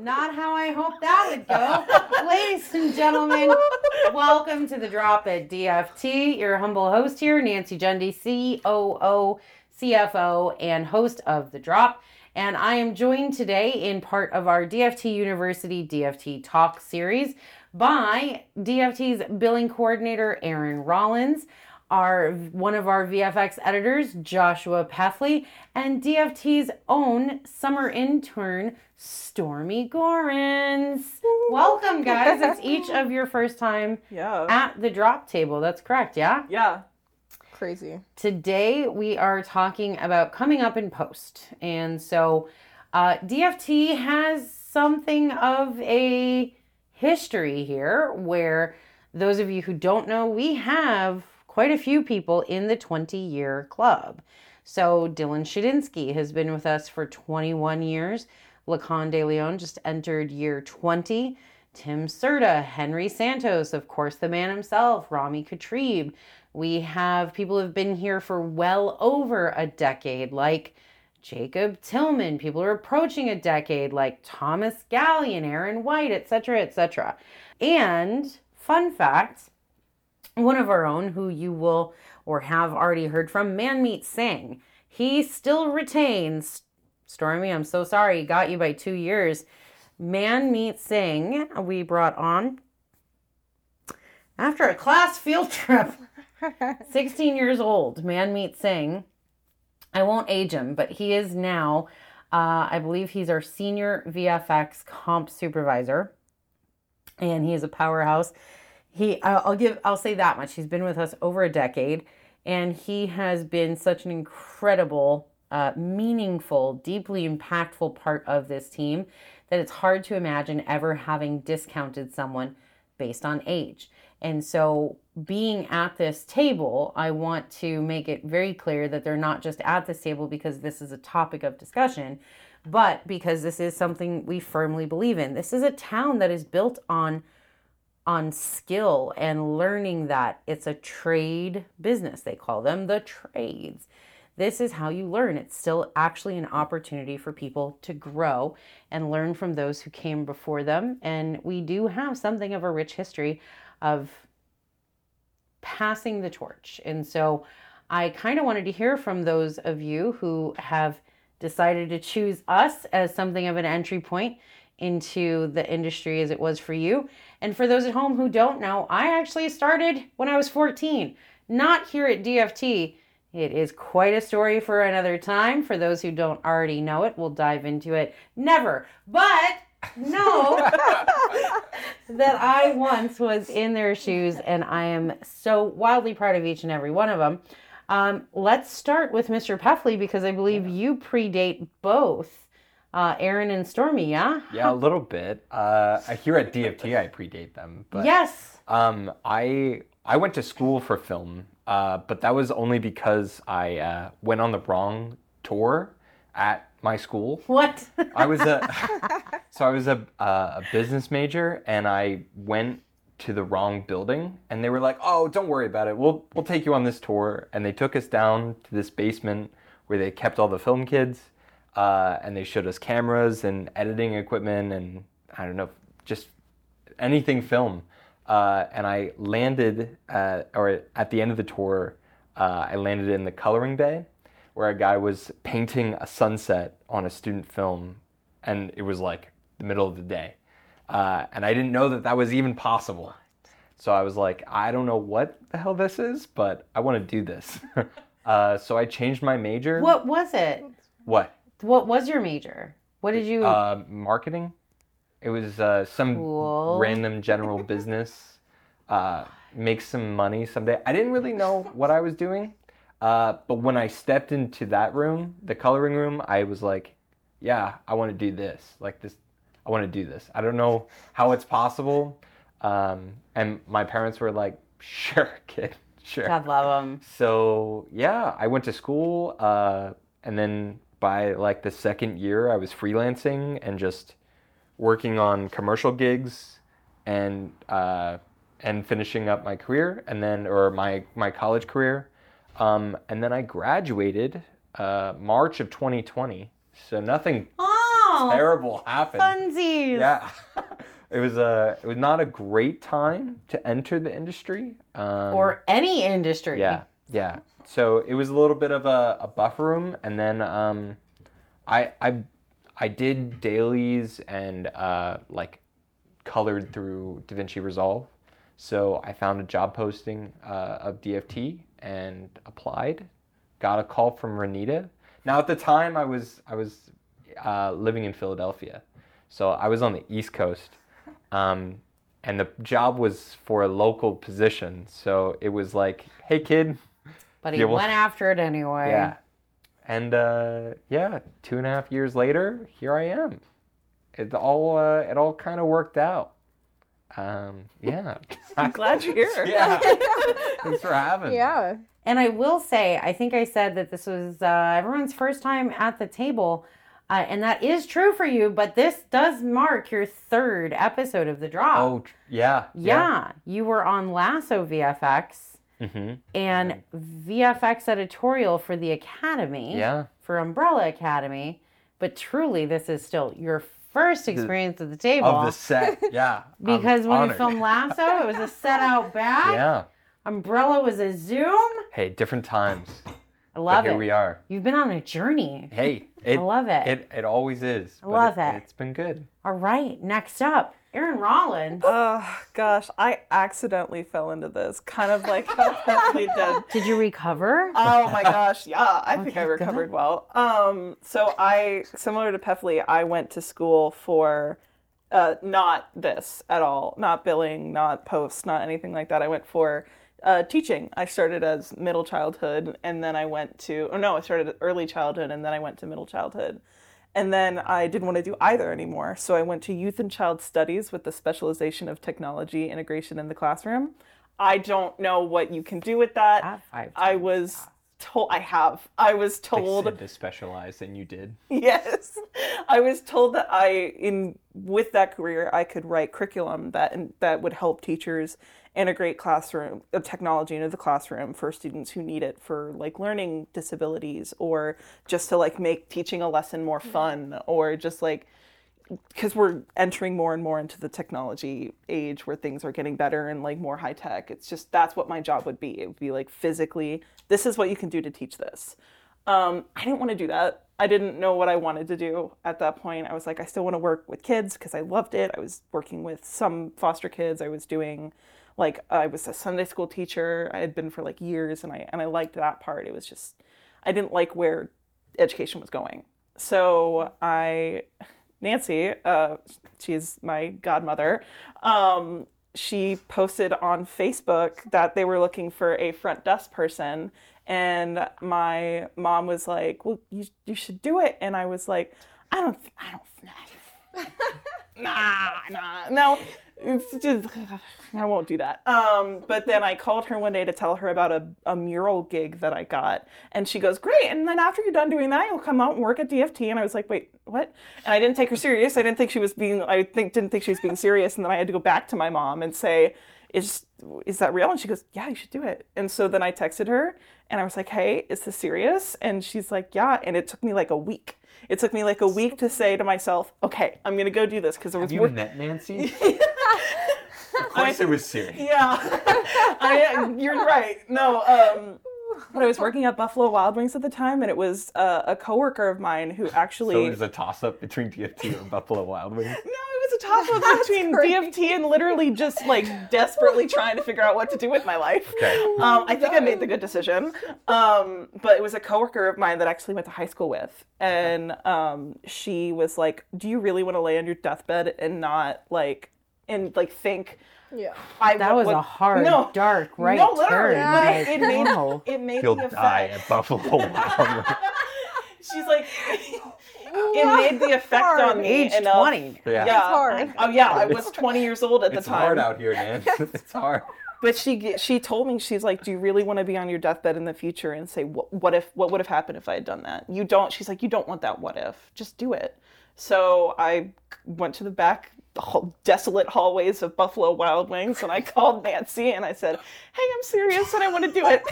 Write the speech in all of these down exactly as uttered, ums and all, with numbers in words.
Not how I hope that would go. Ladies and gentlemen, welcome to The Drop at D F T. Your humble host here, Nancy Jundi, C O O, C F O, and host of The Drop. And I am joined today in part of our D F T University D F T Talk series by D F T's billing coordinator, Erin Rollins, our one of our V F X editors, Joshua Pathley, and D F T's own summer intern, Stormy Gorans. Welcome, guys. It's each of your first time yeah. at the drop table. That's correct, yeah? Yeah. Crazy. Today, we are talking about coming up in post. And so uh, D F T has something of a history here where those of you who don't know, we have quite a few people in the twenty-year club. So Dylan Shadinsky has been with us for twenty-one years. Lakhan De Leon just entered year twenty. Tim Serta, Henry Santos, of course, the man himself, Rami Katrib. We have people who have been here for well over a decade, like Jacob Tillman. People are approaching a decade, like Thomas Galleon, Erin White, et cetera, et cetera. And, fun fact, one of our own, who you will or have already heard from, Manmeet Singh. He still retains, Stormy, I'm so sorry, got you by two years. Manmeet Singh, we brought on after a class field trip. sixteen years old, Manmeet Singh. I won't age him, but he is now, uh, I believe he's our senior V F X comp supervisor. And he is a powerhouse. He, I'll give, I'll say that much. He's been with us over a decade, and he has been such an incredible, uh, meaningful, deeply impactful part of this team that it's hard to imagine ever having discounted someone based on age. And so being at this table, I want to make it very clear that they're not just at this table because this is a topic of discussion, but because this is something we firmly believe in. This is a town that is built on on skill and learning that. It's a trade business. They call them the trades. This is how you learn. It's still actually an opportunity for people to grow and learn from those who came before them. And we do have something of a rich history of passing the torch. And so I kind of wanted to hear from those of you who have decided to choose us as something of an entry point into the industry as it was for you. And for those at home who don't know, I actually started when I was fourteen, not here at D F T. It is quite a story for another time. For those who don't already know it, we'll dive into it. Never, but know that I once was in their shoes, and I am so wildly proud of each and every one of them. Um, let's start with Mister Peffley, because I believe yeah. you predate both. Uh, Erin and Stormy, yeah? Yeah, a little bit. Uh, here at D F T, I predate them. But, yes. Um, I I went to school for film, uh, but that was only because I uh, went on the wrong tour at my school. What? I was a so I was a uh, a business major, and I went to the wrong building, and they were like, "Oh, don't worry about it. We'll we'll take you on this tour." And they took us down to this basement where they kept all the film kids. Uh, and they showed us cameras and editing equipment and, I don't know, just anything film. Uh, and I landed, at, or at the end of the tour, uh, I landed in the coloring bay where a guy was painting a sunset on a student film. And it was like the middle of the day. Uh, and I didn't know that that was even possible. So I was like, I don't know what the hell this is, but I want to do this. uh, so I changed my major. What was it? What? What was your major? What did you... Uh, marketing. It was uh, some cool. random general business. Uh, make some money someday. I didn't really know what I was doing. Uh, but when I stepped into that room, the coloring room, I was like, yeah, I want to do this. Like this, I want to do this. I don't know how it's possible. Um, and my parents were like, sure, kid, sure. God love them. So, yeah, I went to school uh, and then... By like the second year, I was freelancing and just working on commercial gigs and uh, and finishing up my career and then or my my college career, um, and then I graduated uh, March of twenty twenty. So nothing. Oh. wow. terrible happened. Funsies. Yeah. It was a, it was not a great time to enter the industry. Um, or any industry. Yeah, yeah. So it was a little bit of a, a buffer room. And then um, I, I I did dailies and uh, like colored through DaVinci Resolve. So I found a job posting uh, of D F T and applied. Got a call from Renita. Now at the time I was I was uh, living in Philadelphia. So I was on the East Coast. Um, and the job was for a local position. So it was like, hey, kid. But he went want... after it anyway. Yeah. And, uh, yeah, two and a half years later, here I am. It all, uh, it all kind of worked out. Um, yeah. I'm glad you're here. Yeah. Thanks for having me. Yeah. And I will say, I think I said that this was uh, everyone's first time at the table. Uh, and that is true for you, but this does mark your third episode of The Drop. Oh, yeah. Yeah. yeah. You were on Lasso V F X mm-hmm. and V F X editorial for the Academy, yeah. for Umbrella Academy. But truly, this is still your first experience the, at the table. Of the set, yeah. Because I'm when honored. You filmed Lasso, it was a set out back. Yeah. Umbrella was a Zoom. Hey, different times. I love it. Here we are. You've been on a journey. Hey. It, I love it. It it always is. I love it, it. It's been good. All right. Next up, Erin Rollins. Oh, gosh. I accidentally fell into this. Kind of like how Pathley did. Did you recover? Oh, my gosh. Yeah. I okay, think I recovered good. well. Um. So I, similar to Pathley, I went to school for uh, not this at all. Not billing, not posts, not anything like that. I went for Uh, teaching. I started as middle childhood and then I went to, oh no, I started early childhood and then I went to middle childhood. And then I didn't want to do either anymore. So I went to youth and child studies with the specialization of technology integration in the classroom. I don't know what you can do with that. I, I was told, I have, I was told. They said to specialize and you did. Yes. I was told that I, in with that career, I could write curriculum that that would help teachers integrate classroom uh, technology into the classroom for students who need it for like learning disabilities or just to like make teaching a lesson more fun or just like because we're entering more and more into the technology age where things are getting better and like more high tech. It's just that's what my job would be. It would be like physically, this is what you can do to teach this. Um, I didn't want to do that. I didn't know what I wanted to do at that point. I was like, I still want to work with kids because I loved it. I was working with some foster kids. I was doing Like I was a Sunday school teacher. I had been for like years and I and I liked that part. It was just, I didn't like where education was going. So I, Nancy, uh, she's my godmother. Um, she posted on Facebook that they were looking for a front desk person. And my mom was like, well, you, you should do it. And I was like, I don't, I don't, nah, nah, no. It's just, I won't do that. Um, but then I called her one day to tell her about a, a mural gig that I got. And she goes, great. And then after you're done doing that, you'll come out and work at D F T. And I was like, wait, what? And I didn't take her serious. I didn't think she was being, I think didn't think she was being serious. And then I had to go back to my mom and say, is, is that real? And she goes, yeah, you should do it. And so then I texted her and I was like, hey, is this serious? And she's like, yeah. And it took me like a week. It took me like a week to say to myself, okay, I'm going to go do this. Because Have you work- met Nancy? Of course I, it was serious. Yeah. I, you're right. No, um, but I was working at Buffalo Wild Wings at the time, and it was uh, a coworker of mine who actually... So it was a toss-up between D F T and Buffalo Wild Wings? No, it was a toss-up between D F T and literally just, like, desperately trying to figure out what to do with my life. Okay. Um, I think I made the good decision. Um, but it was a coworker of mine that I actually went to high school with, and um, she was like, do you really want to lay on your deathbed and not, like... and like think yeah I, that was what, a hard no, dark right no literally turn. Yeah. But it, it made no. it made He'll the effect die at Buffalo Wild she's like it made the effect hard. On me age enough. twenty yeah, yeah. It's hard. Oh yeah, I was twenty years old at the it's time. It's hard out here, man. It's hard. But she she told me, she's like, do you really want to be on your deathbed in the future and say what, what if what would have happened if I had done that? You don't. She's like, you don't want that what if, just do it. So I went to the back the whole desolate hallways of Buffalo Wild Wings, and I called Nancy and I said, "Hey, I'm serious and I want to do it."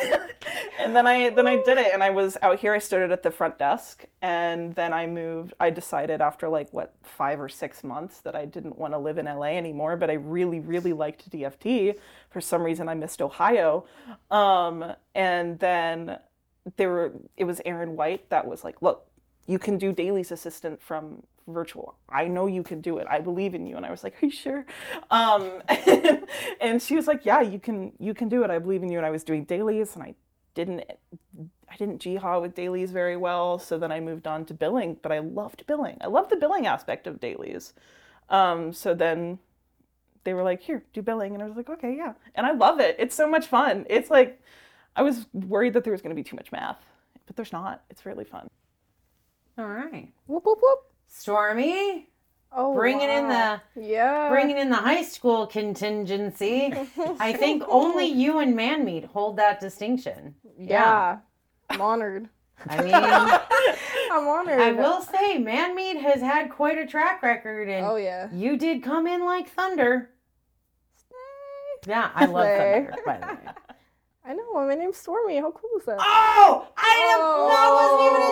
And then I then I did it, and I was out here. I started at the front desk, and then I moved. I decided after like what five or six months that I didn't want to live in L A anymore, but I really really liked D F T. For some reason, I missed Ohio, um, and then there were. It was Erin White that was like, "Look, you can do Daly's assistant from virtual. I know you can do it. I believe in you." And I was like, "Are you sure?" Um, and she was like, "Yeah, you can. You can do it. I believe in you." And I was doing Dailies, and I didn't. I didn't jihaw with Dailies very well. So then I moved on to billing, but I loved billing. I loved the billing aspect of Dailies. Um, so then they were like, "Here, do billing," and I was like, "Okay, yeah." And I love it. It's so much fun. It's like I was worried that there was going to be too much math, but there's not. It's really fun. All right. Whoop whoop whoop. Stormy, oh, bringing wow. in the yeah, bringing in the high school contingency. I think only you and Manmeet hold that distinction. Yeah, yeah. I'm honored. I mean, I'm honored. I will say, Manmeet has had quite a track record, and oh yeah, you did come in like thunder. Stay. Yeah, I love Stay. Thunder. By the way. I know. My name's Stormy. How cool is that? Oh, I am, oh.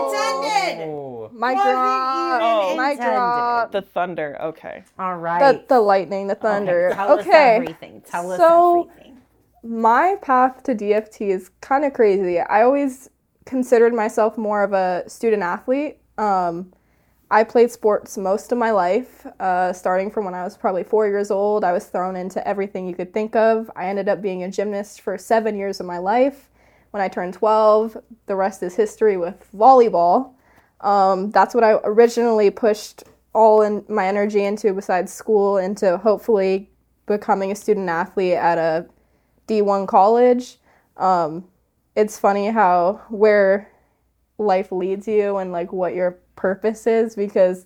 That wasn't even intended. Oh. My drop. Oh. My drop. The thunder. Okay. All right. The, the lightning. The thunder. Okay. Tell okay. us everything. Tell us so, everything. My path to D F T is kind of crazy. I always considered myself more of a student athlete. Um, I played sports most of my life, uh, starting from when I was probably four years old. I was thrown into everything you could think of. I ended up being a gymnast for seven years of my life. When I turned twelve, the rest is history with volleyball. Um, that's what I originally pushed all in my energy into besides school, into hopefully becoming a student athlete at a D one college. Um, it's funny how where life leads you and like what your purpose is, because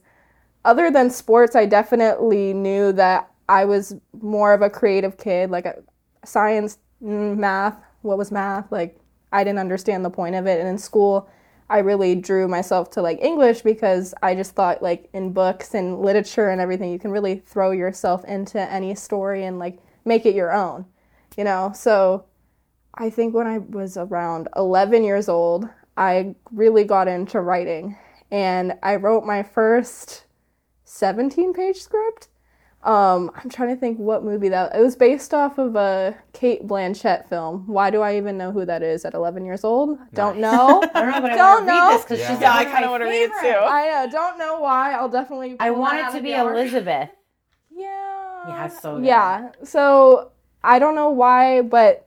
other than sports, I definitely knew that I was more of a creative kid, like a science, math, what was math? Like I didn't understand the point of it. And in school, I really drew myself to like English because I just thought like in books and literature and everything, you can really throw yourself into any story and like make it your own, you know? So I think when I was around eleven years old, I really got into writing, and I wrote my first seventeen-page script. Um, I'm trying to think what movie that was. It was based off of a Kate Blanchett film. Why do I even know who that is at eleven years old? Nice. Don't know. I don't know, but I don't know. Read this yeah. She's yeah, I kind of want to read it too. I know. Don't know why. I'll definitely. I want it to be Elizabeth. Yeah. Yeah. So. Good. Yeah. So I don't know why, but.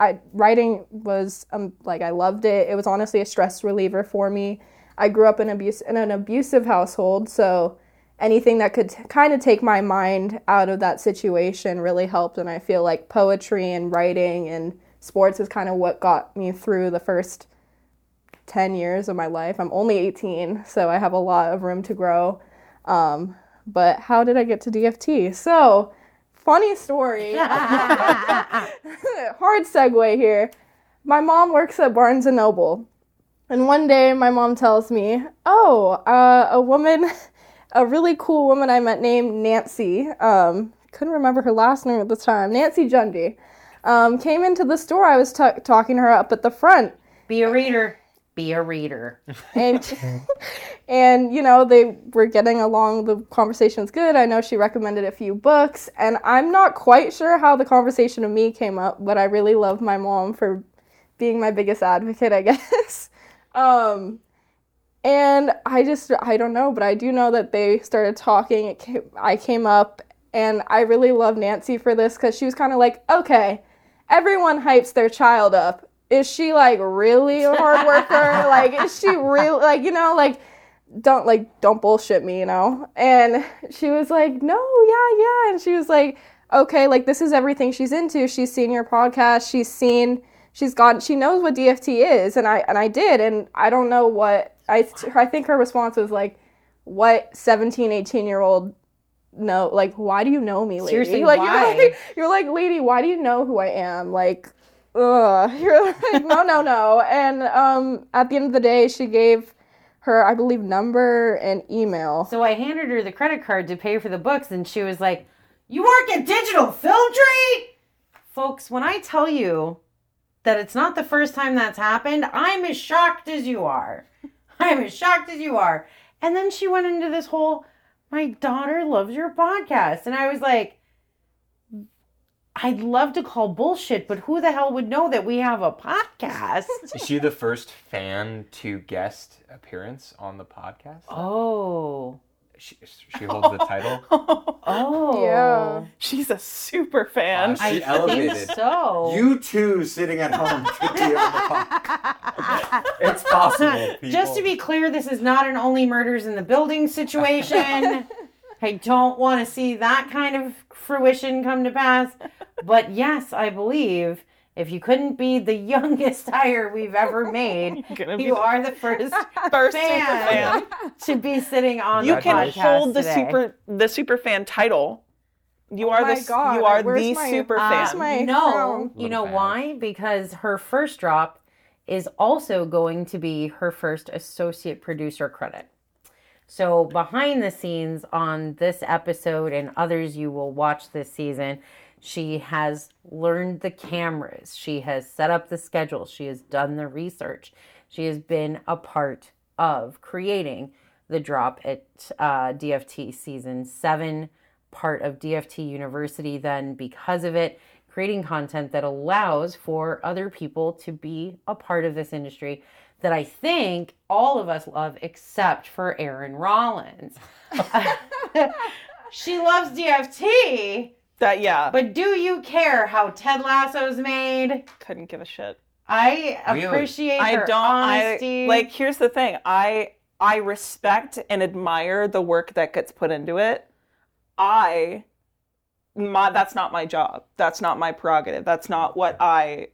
I, writing was, um, like, I loved it. It was honestly a stress reliever for me. I grew up in, abuse, in an abusive household, so anything that could t- kind of take my mind out of that situation really helped, and I feel like poetry and writing and sports is kind of what got me through the first ten years of my life. I'm only eighteen, so I have a lot of room to grow. Um, but how did I get to D F T? So... Funny story. Hard segue here. My mom works at Barnes and Noble. And one day my mom tells me, oh, uh, a woman, a really cool woman I met named Nancy, um, couldn't remember her last name at the time, Nancy Jundi, um, came into the store. I was t- talking to her up at the front. Be a reader. Be a reader. And, and, you know, they were getting along. The conversation was good. I know she recommended a few books. And I'm not quite sure how the conversation of me came up, but I really loved my mom for being my biggest advocate, I guess. Um, and I just, I don't know, but I do know that they started talking. It came, I came up, and I really loved Nancy for this because she was kind of like, okay, everyone hypes their child up. Is she, like, really a hard worker? Like, is she real? Like, you know, like, don't, like, don't bullshit me, you know? And she was like, no, yeah, yeah. And she was like, okay, like, this is everything she's into. She's seen your podcast. She's seen, she's gone, she knows what D F T is. And I and I did. And I don't know what, I, I think her response was, like, what seventeen, eighteen-year-old know? Like, why do you know me, lady? Seriously, like, why? You're like, you're like, lady, why do you know who I am? Like... Ugh, you're like, no, no, no. And um, at the end of the day, she gave her, I believe, number and email. So I handed her the credit card to pay for the books, and she was like, "You work at Digital Film Tree?" Folks, when I tell you that it's not the first time that's happened, I'm as shocked as you are. I'm as shocked as you are. And then she went into this whole, "My daughter loves your podcast." And I was like, I'd love to call bullshit, but who the hell would know that we have a podcast? Is she the first fan to guest appearance on the podcast? Oh. She, she holds the title. Oh. Yeah. She's a super fan. Uh, she I elevated. Think so. You two sitting at home could be on the podcast. It's possible, people. Just to be clear, this is not an Only Murders in the Building situation. I don't want to see that kind of fruition come to pass. But yes, I believe if you couldn't be the youngest hire we've ever made, you are the first, first fan, fan to be sitting on you the podcast. You can hold the today. super the super fan title. You oh are the God. you are Where's the my, super uh, fan. My no, you know bad. Why? Because her first drop is also going to be her first associate producer credit. So behind the scenes on this episode and others you will watch this season, she has learned the cameras. She has set up the schedule. She has done the research. She has been a part of creating the drop at uh, D F T season seven, part of D F T University then because of it, creating content that allows for other people to be a part of this industry that I think all of us love except for Erin Rollins. She loves D F T. That, yeah. But do you care how Ted Lasso's made? Couldn't give a shit. I appreciate really? her I don't, honesty. I, like, here's the thing. I I respect and admire the work that gets put into it. I, my, that's not my job. That's not my prerogative. That's not what I...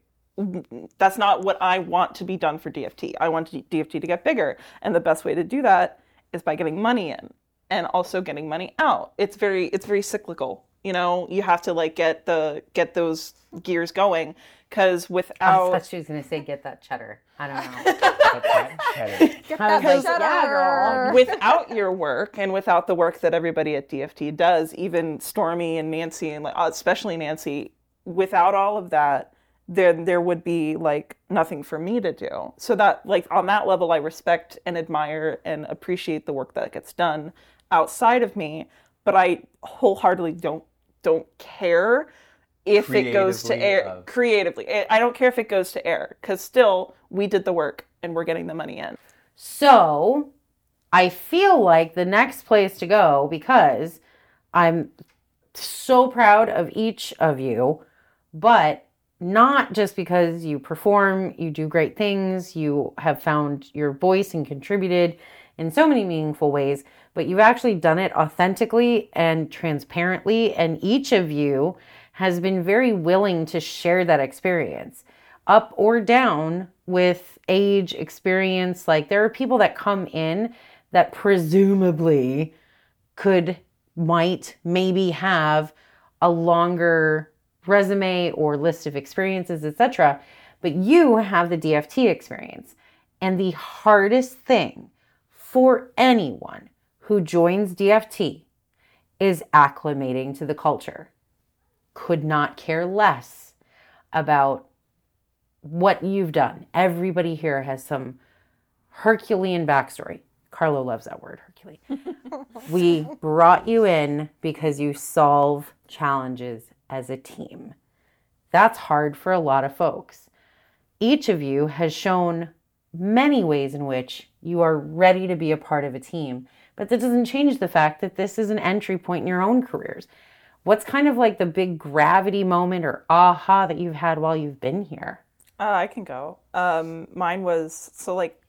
That's not what I want to be done for D F T. I want D F T to get bigger. And the best way to do that is by getting money in and also getting money out. It's very it's very cyclical. You know, you have to like get the get those gears going because without... I thought she was going to say get that cheddar. I don't know. Get that like, cheddar. Yeah, girl. Without your work and without the work that everybody at D F T does, even Stormy and Nancy, and especially Nancy, without all of that, there there would be like nothing for me to do. So that like on that level, I respect and admire and appreciate the work that gets done outside of me, but I wholeheartedly don't don't care if it goes to air of. creatively. I don't care if it goes to air because still we did the work and we're getting the money in. So I feel like the next place to go, because I'm so proud of each of you, but not just because you perform, you do great things, you have found your voice and contributed in so many meaningful ways, but you've actually done it authentically and transparently, and each of you has been very willing to share that experience, up or down with age, experience. Like, there are people that come in that presumably could, might, maybe have a longer resume or list of experiences, et cetera. But you have the D F T experience. And the hardest thing for anyone who joins D F T is acclimating to the culture. Could not care less about what you've done. Everybody here has some Herculean backstory. Carlo loves that word, Herculean. We brought you in because you solve challenges as a team. That's hard for a lot of folks. Each of you has shown many ways in which you are ready to be a part of a team, but that doesn't change the fact that this is an entry point in your own careers. What's kind of like the big gravity moment or aha that you've had while you've been here? Uh, I can go. Um, mine was, so like,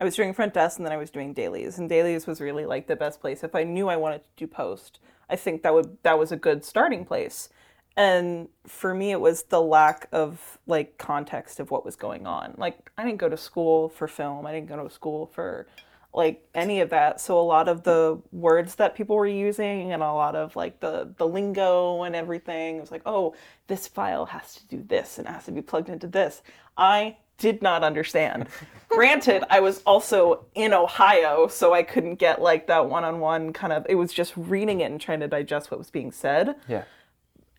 I was doing front desk and then I was doing dailies, and dailies was really like the best place. If I knew I wanted to do post, I think that would that was a good starting place. And for me, it was the lack of, like, context of what was going on. Like, I didn't go to school for film. I didn't go to school for, like, any of that. So a lot of the words that people were using and a lot of, like, the, the lingo and everything, it was like, oh, this file has to do this and has to be plugged into this. I did not understand. Granted, I was also in Ohio, so I couldn't get like that one-on-one kind of, it was just reading it and trying to digest what was being said. Yeah.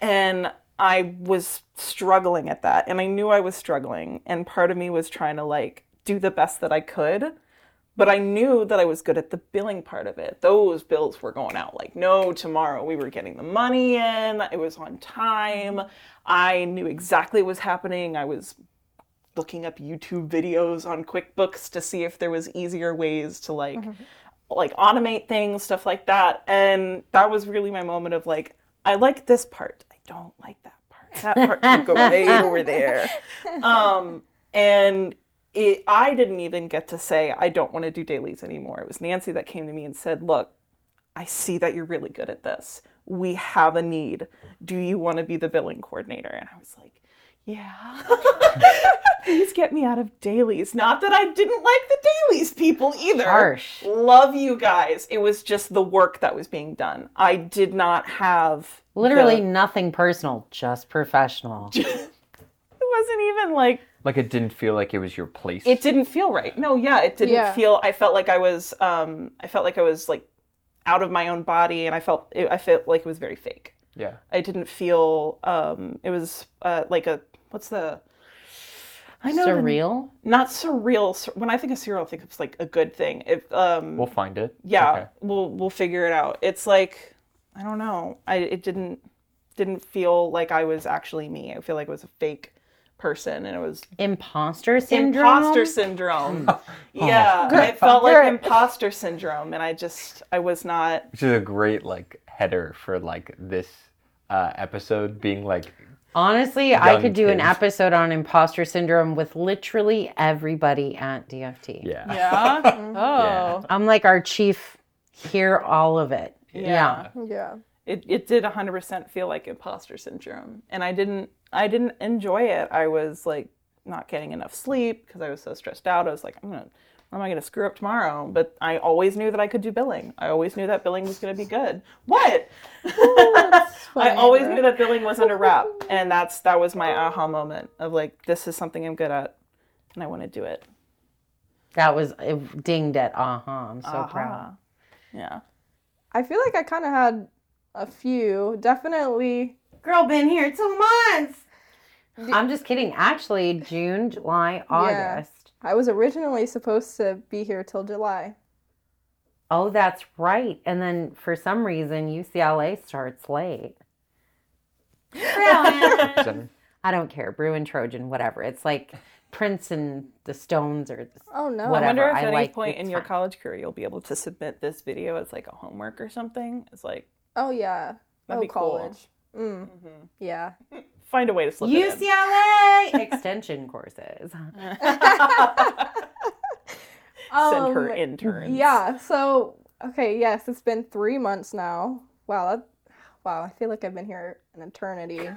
And I was struggling at that, and I knew I was struggling, and part of me was trying to like do the best that I could, but I knew that I was good at the billing part of it. Those bills were going out like no tomorrow. We were getting the money in. It was on time. I knew exactly what was happening. I was looking up YouTube videos on QuickBooks to see if there was easier ways to like, mm-hmm. like automate things, stuff like that. And that was really my moment of like, I like this part. I don't like that part. That part can go way over there. Um, and It, I didn't even get to say, I don't want to do dailies anymore. It was Nancy that came to me and said, look, I see that you're really good at this. We have a need. Do you want to be the billing coordinator? And I was like, yeah. Please get me out of dailies. Not that I didn't like the dailies people either. Harsh. Love you guys. It was just the work that was being done. I did not have... Literally the... nothing personal, just professional. It wasn't even like... Like it didn't feel like it was your place. It didn't feel right. No, yeah, it didn't yeah. feel. I felt like I was. Um, I felt like I was like out of my own body, and I felt. It, I felt like it was very fake. Yeah. I didn't feel. Um, it was uh, like a. What's the? I know. Surreal. The, not surreal. Sur- when I think of surreal, I think it's like a good thing. If um, we'll find it. Yeah, okay. we'll we'll figure it out. It's like I don't know. I it didn't didn't feel like I was actually me. I feel like it was a fake person, and it was imposter syndrome. Imposter syndrome. Oh. Yeah, oh. It felt like imposter syndrome, and I just I was not. Which is a great like header for like this uh, episode being like. Honestly, I could do kids. An episode on imposter syndrome with literally everybody at D F T. Yeah. Yeah. Oh. Yeah. I'm like our chief. Hear all of it. Yeah. Yeah. Yeah. It it did one hundred percent feel like imposter syndrome, and I didn't. I didn't enjoy it. I was like not getting enough sleep because I was so stressed out. I was like, I'm gonna, what am I gonna screw up tomorrow? But I always knew that I could do billing. I always knew that billing was gonna be good. What? I always knew that billing wasn't a wrap, and that's that was my aha moment of like, this is something I'm good at, and I want to do it. That was it dinged at aha. I'm so aha. proud. Yeah. I feel like I kind of had a few definitely. Girl, been here two months. I'm just kidding. Actually, June, July, August. Yeah. I was originally supposed to be here till July. Oh, that's right. And then for some reason, U C L A starts late. I don't care. Bruin, Trojan, whatever. It's like Prince and the Stones or the oh no. Whatever. I wonder if at I any like point in time. Your college career you'll be able to submit this video as like a homework or something. It's like oh yeah, that'd oh, be college. Cool. Mm. Mm-hmm. Yeah. Find a way to slip U C L A it in. U C L A extension courses. Send her um, interns. Yeah. So, okay, yes, it's been three months now. Wow. That, wow. I feel like I've been here an eternity.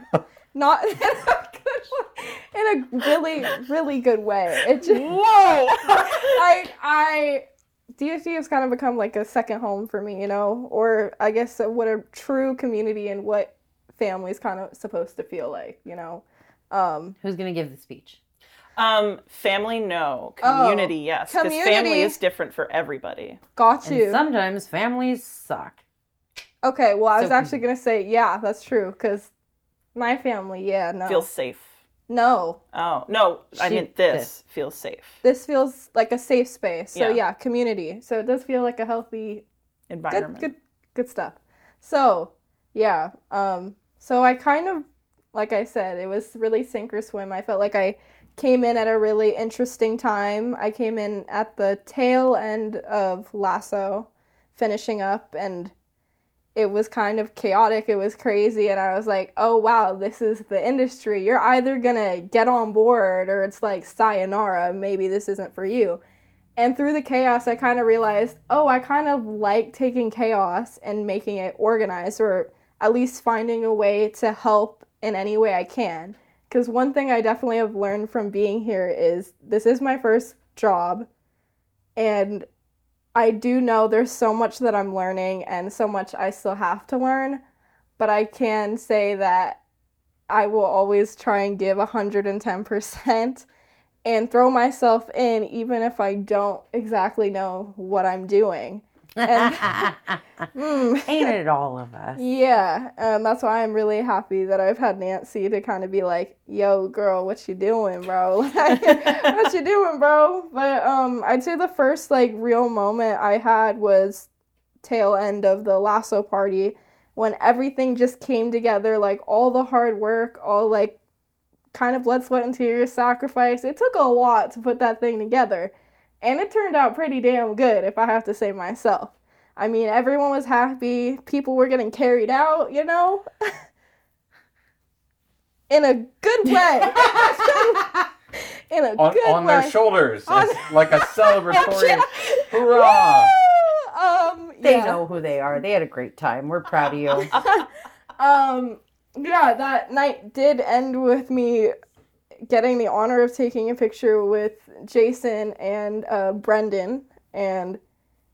Not in a, good, in a really, really good way. It just, whoa. I, I, D F T has kind of become like a second home for me, you know, or I guess what a true community and what family's kind of supposed to feel like, you know. Um, Who's going to give the speech? Um, family, no. Community, oh, yes. Because family is different for everybody. Got you. And sometimes families suck. Okay, well, I was so, actually going to say, yeah, that's true, because my family, yeah, no. Feels safe. No. Oh, no, I she, meant this, this feels safe. This feels like a safe space. So, yeah, yeah community. So it does feel like a healthy environment. Good, good, good stuff. So, yeah, um... So I kind of, like I said, it was really sink or swim. I felt like I came in at a really interesting time. I came in at the tail end of Lasso, finishing up, and it was kind of chaotic. It was crazy, and I was like, oh, wow, this is the industry. You're either going to get on board or it's like sayonara. Maybe this isn't for you. And through the chaos, I kind of realized, oh, I kind of like taking chaos and making it organized or at least finding a way to help in any way I can. Because one thing I definitely have learned from being here is this is my first job. And I do know there's so much that I'm learning and so much I still have to learn. But I can say that I will always try and give one hundred ten percent and throw myself in even if I don't exactly know what I'm doing. And, mm, ain't it all of us? Yeah, and that's why I'm really happy that I've had Nancy to kind of be like, yo, girl, what you doing, bro? What you doing, bro? But um, I'd say the first, like, real moment I had was tail end of the Lasso party when everything just came together, like, all the hard work, all, like, kind of blood, sweat, and tears, sacrifice. It took a lot to put that thing together. And it turned out pretty damn good, if I have to say myself. I mean, everyone was happy. People were getting carried out, you know? In a good way. In a on, good on way. On their shoulders. On... Like a celebratory yeah. Hurrah. Um, yeah. They know who they are. They had a great time. We're proud of you. um, yeah, that night did end with me getting the honor of taking a picture with Jason and uh, Brendan, and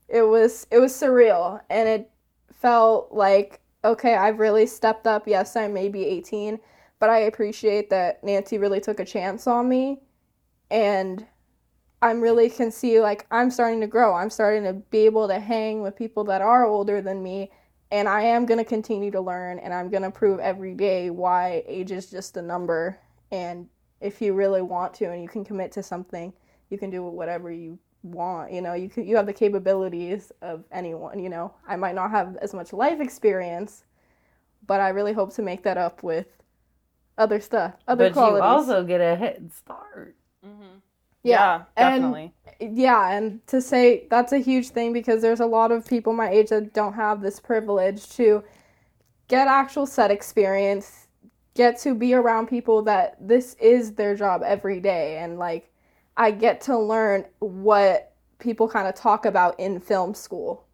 it was it was surreal, and it felt like, okay, I've really stepped up. Yes, I may be eighteen, but I appreciate that Nancy really took a chance on me, and I'm really can see, like, I'm starting to grow. I'm starting to be able to hang with people that are older than me, and I am going to continue to learn, and I'm going to prove every day why age is just a number, and if you really want to and you can commit to something, you can do whatever you want. You know, you can, you have the capabilities of anyone, you know. I might not have as much life experience, but I really hope to make that up with other stuff, other but qualities. But you also get a head start. Mm-hmm. Yeah, yeah, definitely. And, yeah, and to say that's a huge thing because there's a lot of people my age that don't have this privilege to get actual set experience, get to be around people that this is their job every day, and like I get to learn what people kind of talk about in film school,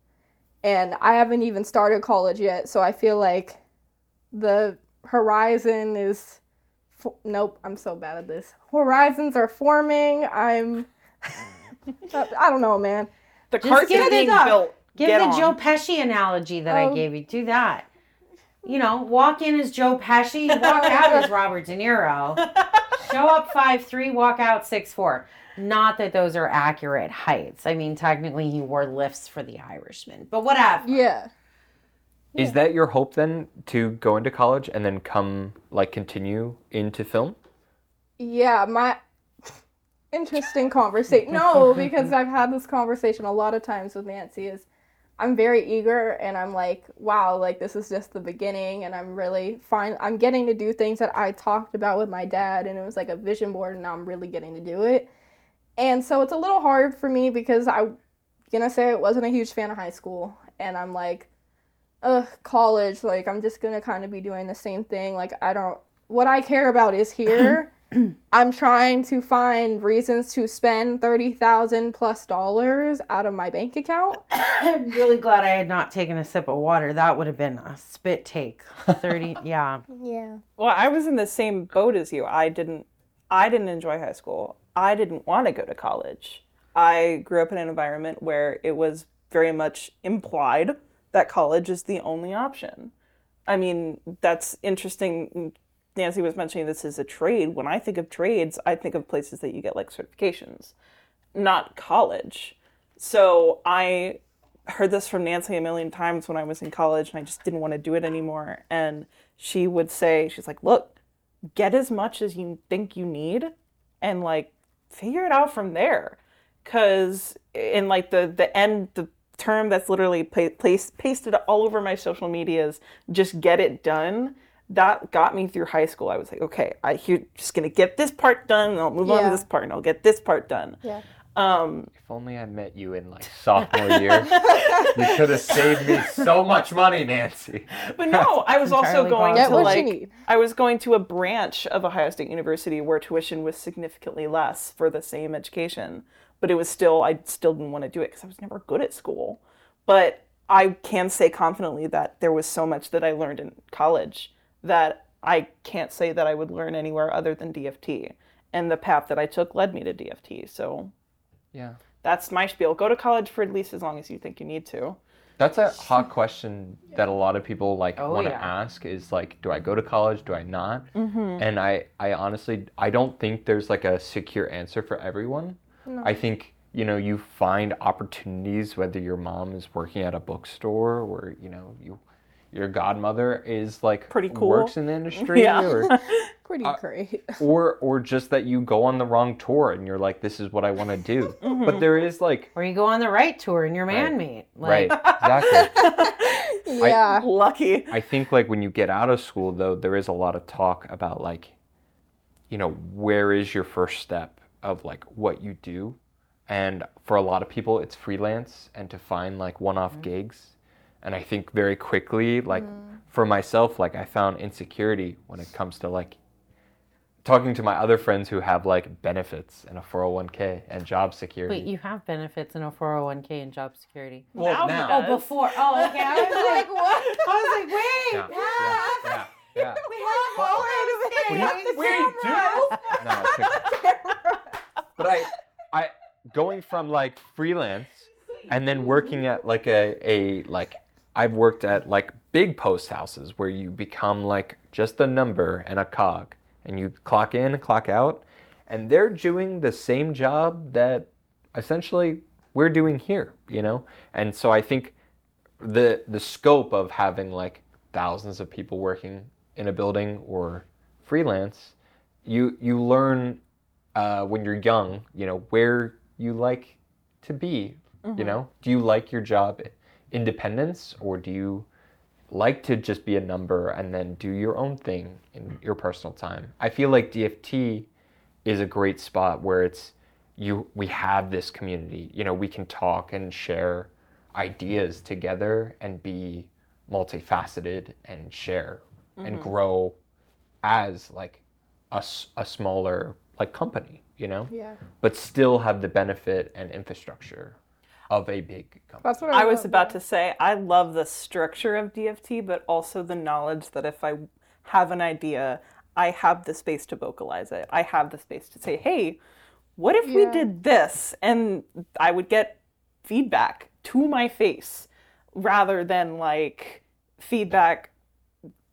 and I haven't even started college yet, so I feel like the horizon is fo- nope I'm so bad at this horizons are forming. I'm I don't know, man, the cards are being built. Give the on. Joe Pesci analogy that um, I gave you. Do that. You know, walk in as Joe Pesci, walk out as Robert De Niro, show up five three, walk out six four. Not that those are accurate heights. I mean, technically he wore lifts for The Irishman, but whatever. Yeah. Is yeah. that your hope then, to go into college and then come, like, continue into film? Yeah, my... Interesting conversation. No, because I've had this conversation a lot of times with Nancy is... I'm very eager, and I'm like, wow, like, this is just the beginning, and I'm really fine. I'm getting to do things that I talked about with my dad, and it was like a vision board, and now I'm really getting to do it. And so it's a little hard for me because I'm gonna say I wasn't a huge fan of high school, and I'm like, ugh, college, like, I'm just gonna kind of be doing the same thing. Like, I don't, what I care about is here. I'm trying to find reasons to spend thirty thousand dollars plus dollars out of my bank account. I'm really glad I had not taken a sip of water. That would have been a spit take. thirty, yeah. Yeah. Well, I was in the same boat as you. I didn't, I didn't enjoy high school. I didn't want to go to college. I grew up in an environment where it was very much implied that college is the only option. I mean, that's interesting. Nancy was mentioning this is a trade. When I think of trades, I think of places that you get, like, certifications, not college. So I heard this from Nancy a million times when I was in college, and I just didn't want to do it anymore. And she would say, she's like, look, get as much as you think you need and, like, figure it out from there. Because in, like, the, the end, the term that's literally placed, pasted all over my social media is just get it done. That got me through high school. I was like, okay, I, you're just going to get this part done, and I'll move yeah. on to this part, and I'll get this part done. Yeah. Um, if only I met you in, like, sophomore year. You could have saved me so much money, Nancy. But no, I was also going to, like, I was going to a branch of Ohio State University where tuition was significantly less for the same education. But it was still, I still didn't want to do it because I was never good at school. But I can say confidently that there was so much that I learned in college that I can't say that I would learn anywhere other than D F T. And the path that I took led me to D F T. So yeah, that's my spiel. Go to college for at least as long as you think you need to. That's a hot question that a lot of people like oh, want to yeah. ask is like, do I go to college? Do I not? Mm-hmm. And I, I honestly, I don't think there's like a secure answer for everyone. No. I think, you know, you find opportunities, whether your mom is working at a bookstore or, you know, you, your godmother is like pretty cool, works in the industry yeah. or pretty uh, great. Or or just that you go on the wrong tour and you're like, this is what I want to do. Mm-hmm. But there is like, or you go on the right tour and you're Manmeet. Right. Like... right, exactly. yeah, I, lucky. I think like when you get out of school though, there is a lot of talk about like, you know, where is your first step of like what you do, and for a lot of people it's freelance and to find like one-off mm-hmm. gigs. And I think very quickly, like mm. for myself, like I found insecurity when it comes to like talking to my other friends who have like benefits and a four oh one k and job security. Wait, you have benefits and a four oh one k and job security? Well, now. now. Oh, before. Oh, okay. I was like, what? I was like, wait. Yeah. yeah. yeah. yeah. We have four oh one k. Wait, do No, it's But I, I, going from like freelance and then working at like a, a like, I've worked at like big post houses where you become like just a number and a cog and you clock in and clock out, and they're doing the same job that essentially we're doing here, you know? And so I think the the scope of having like thousands of people working in a building or freelance, you you learn uh, when you're young, you know, where you like to be, mm-hmm. you know? Do you like your job independence, or do you like to just be a number and then do your own thing in your personal time? I feel like D F T is a great spot where it's you we have this community, you know, we can talk and share ideas together and be multifaceted and share mm-hmm. and grow as like a, a smaller like company, you know, yeah, but still have the benefit and infrastructure of a big company. That's what I, I was about that. to say. I love the structure of D F T, but also the knowledge that if I have an idea, I have the space to vocalize it. I have the space to say, hey, what if yeah. we did this? And I would get feedback to my face rather than like feedback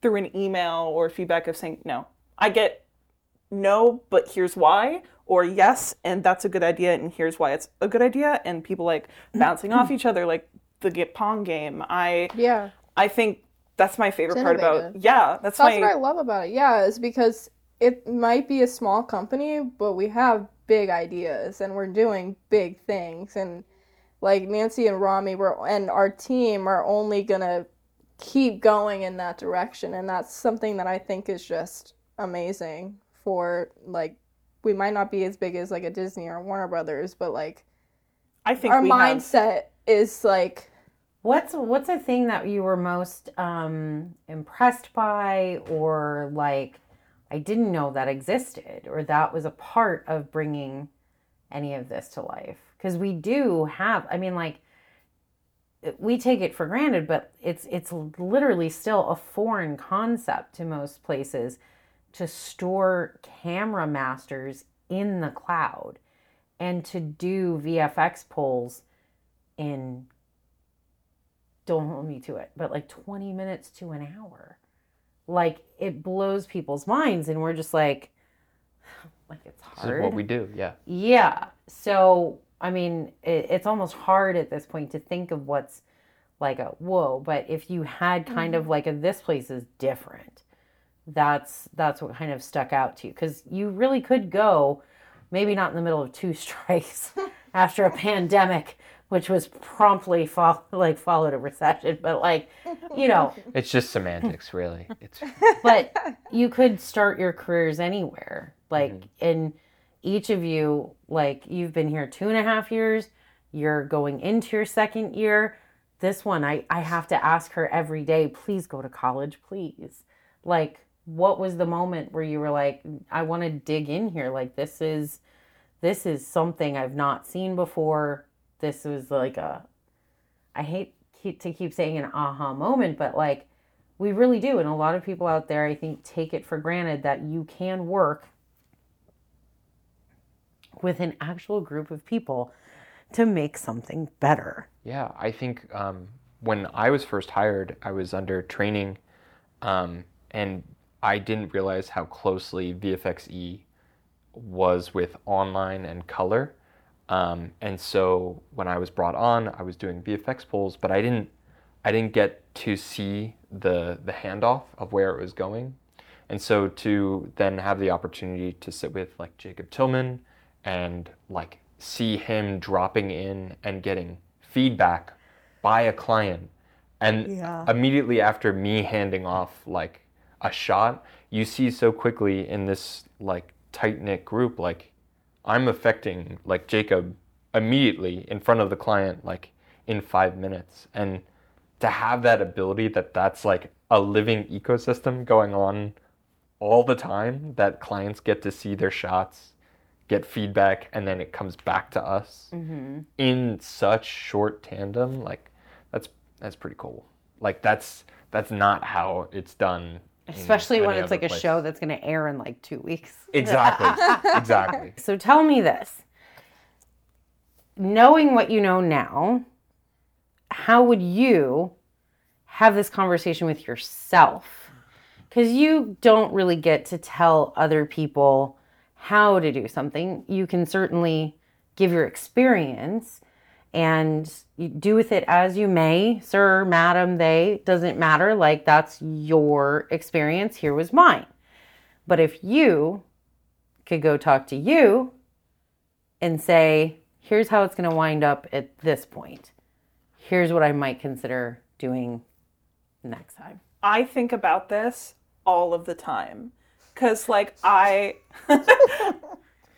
through an email or feedback of saying, no, I get no, but here's why. Or yes, and that's a good idea, and here's why it's a good idea, and people like bouncing off each other, like the Get Pong game. I yeah. I think that's my favorite it's part innovative. about yeah. That's, that's my... what I love about it. Yeah, is because it might be a small company, but we have big ideas and we're doing big things. And like Nancy and Rami were, and our team are only gonna keep going in that direction, and that's something that I think is just amazing for like. We might not be as big as like a Disney or Warner Brothers, but like I think our we mindset have... is like what's what's a thing that you were most um, impressed by, or like I didn't know that existed, or that was a part of bringing any of this to life? Because we do have, I mean, like we take it for granted, but it's it's literally still a foreign concept to most places. To store camera masters in the cloud and to do V F X pulls in, don't hold me to it, but like twenty minutes to an hour. Like it blows people's minds, and we're just like, like it's hard. This is what we do, yeah. Yeah. So, I mean, it, it's almost hard at this point to think of what's like a whoa, but if you had kind mm-hmm. of like a this place is different. That's that's what kind of stuck out to you, because you really could go, maybe not in the middle of two strikes after a pandemic, which was promptly fo- like followed a recession, but like, you know, it's just semantics, really. It's but you could start your careers anywhere, like, mm-hmm. and each of you, like, you've been here two and a half years. You're going into your second year. This one, I I have to ask her every day. Please go to college, please. Like. What was the moment where you were like, I want to dig in here. Like, this is, this is something I've not seen before. This was like a, I hate to keep saying an aha moment, but like we really do. And a lot of people out there, I think, take it for granted that you can work with an actual group of people to make something better. Yeah. I think, um, when I was first hired, I was under training, um, and I didn't realize how closely V F X E was with online and color. Um, and so when I was brought on, I was doing V F X pulls, but I didn't, I didn't get to see the the handoff of where it was going. And so to then have the opportunity to sit with like Jacob Tillman and like see him dropping in and getting feedback by a client, and yeah. immediately after me handing off like a shot, you see so quickly in this like tight-knit group, like I'm affecting like Jacob immediately in front of the client, like in five minutes, and to have that ability that that's like a living ecosystem going on all the time, that clients get to see their shots, get feedback, and then it comes back to us mm-hmm. in such short tandem, like that's that's pretty cool. Like that's that's not how it's done. Especially when it's like place. A show that's going to air in like two weeks. Exactly. Exactly. So tell me this. Knowing what you know now, how would you have this conversation with yourself? Because you don't really get to tell other people how to do something. You can certainly give your experience and you do with it as you may, sir, madam, they, doesn't matter. Like, that's your experience. Here was mine. But if you could go talk to you and say, here's how it's going to wind up at this point. Here's what I might consider doing next time. I think about this all of the time. Because, like, I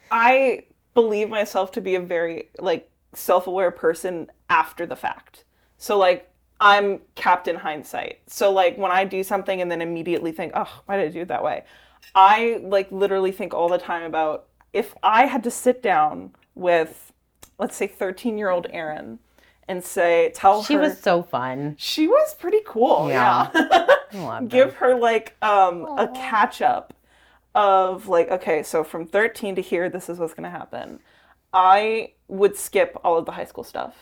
I believe myself to be a very, like, self-aware person after the fact. So, like, I'm Captain Hindsight. So, like, when I do something and then immediately think, oh, why did I do it that way? I, like, literally think all the time about if I had to sit down with, let's say, thirteen-year-old Erin and say, tell she her... She was so fun. She was pretty cool. Yeah. yeah. Give her, like, um, a catch-up of like, okay, so from thirteen to here, this is what's going to happen. I would skip all of the high school stuff.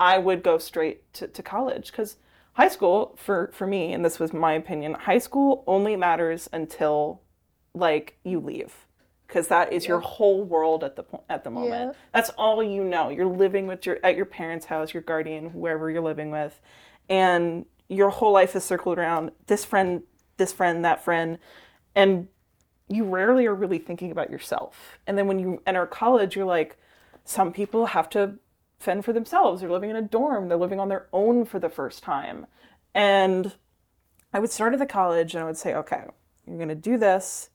I would go straight to, to college, because high school, for, for me, and this was my opinion, high school only matters until, like, you leave, because that is yeah. your whole world at the at the moment. Yeah. That's all you know. You're living with your at your parents' house, your guardian, whoever you're living with, and your whole life is circled around this friend, this friend, that friend, and you rarely are really thinking about yourself. And then when you enter college, you're like, some people have to fend for themselves. They're living in a dorm. They're living on their own for the first time. And I would start at the college and I would say, okay, you're going to do this.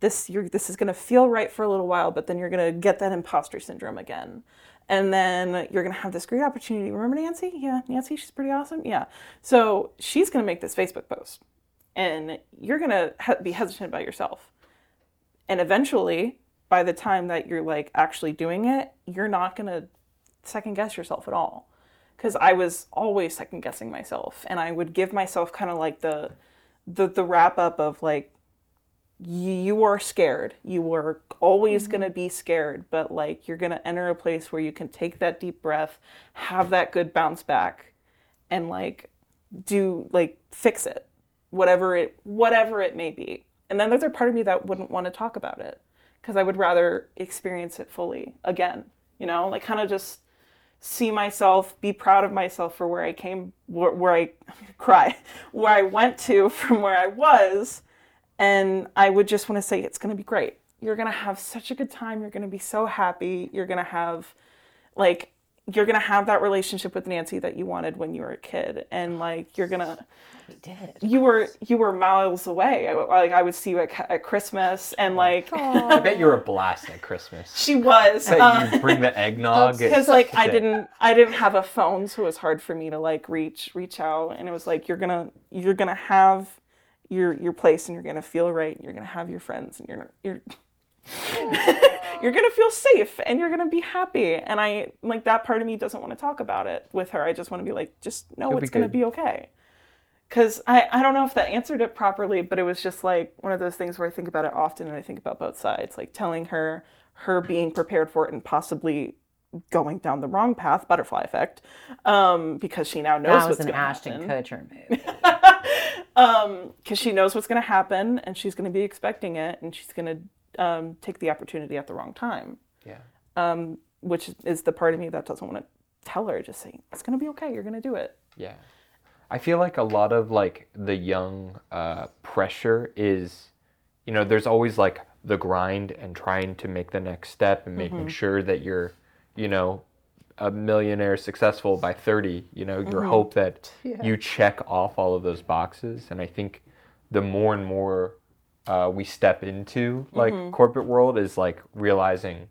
This you're, this is going to feel right for a little while, but then you're going to get that imposter syndrome again. And then you're going to have this great opportunity. Remember Nancy? Yeah, Nancy, she's pretty awesome. Yeah. So she's going to make this Facebook post. And you're going to ha- be hesitant about yourself. And eventually, by the time that you're, like, actually doing it, you're not going to second-guess yourself at all. Because I was always second-guessing myself. And I would give myself kind of, like, the, the the wrap-up of, like, you are scared. You are always mm-hmm. going to be scared. But, like, you're going to enter a place where you can take that deep breath, have that good bounce back, and, like, do, like, fix it. Whatever it, whatever it may be. And then there's a part of me that wouldn't want to talk about it, because I would rather experience it fully again, you know, like kind of just see myself, be proud of myself for where I came, where, where I cry, where I went to from where I was. And I would just want to say, it's going to be great. You're going to have such a good time. You're going to be so happy. You're going to have like, you're going to have that relationship with Nancy that you wanted when you were a kid. And like, you're going to, we did. You were you were miles away. I, like I would see you at, at Christmas, and like Aww. I bet you were a blast at Christmas. She was. So um, you bring the eggnog. Because like I didn't I didn't have a phone, so it was hard for me to like reach reach out. And it was like you're gonna you're gonna have your your place, and you're gonna feel right, and you're gonna have your friends, and you're you're you're gonna feel safe, and you're gonna be happy. And I like that part of me doesn't want to talk about it with her. I just want to be like, just know It'll it's be gonna good. Be okay. Because I, I don't know if that answered it properly, but it was just like one of those things where I think about it often, and I think about both sides, like telling her, her being prepared for it and possibly going down the wrong path, butterfly effect, um, because she now knows what's going to happen. That was an Ashton Kutcher movie. um, because she knows what's going to happen, and she's going to be expecting it, and she's going to um, take the opportunity at the wrong time. Yeah. Um, which is the part of me that doesn't want to tell her, just say, it's going to be okay, you're going to do it. Yeah. I feel like a lot of, like, the young uh, pressure is, you know, there's always, like, the grind and trying to make the next step and making mm-hmm. sure that you're, you know, a millionaire successful by thirty, you know, your mm-hmm. hope that yeah. you check off all of those boxes. And I think the more and more uh, we step into, like, mm-hmm. corporate world is, like, realizing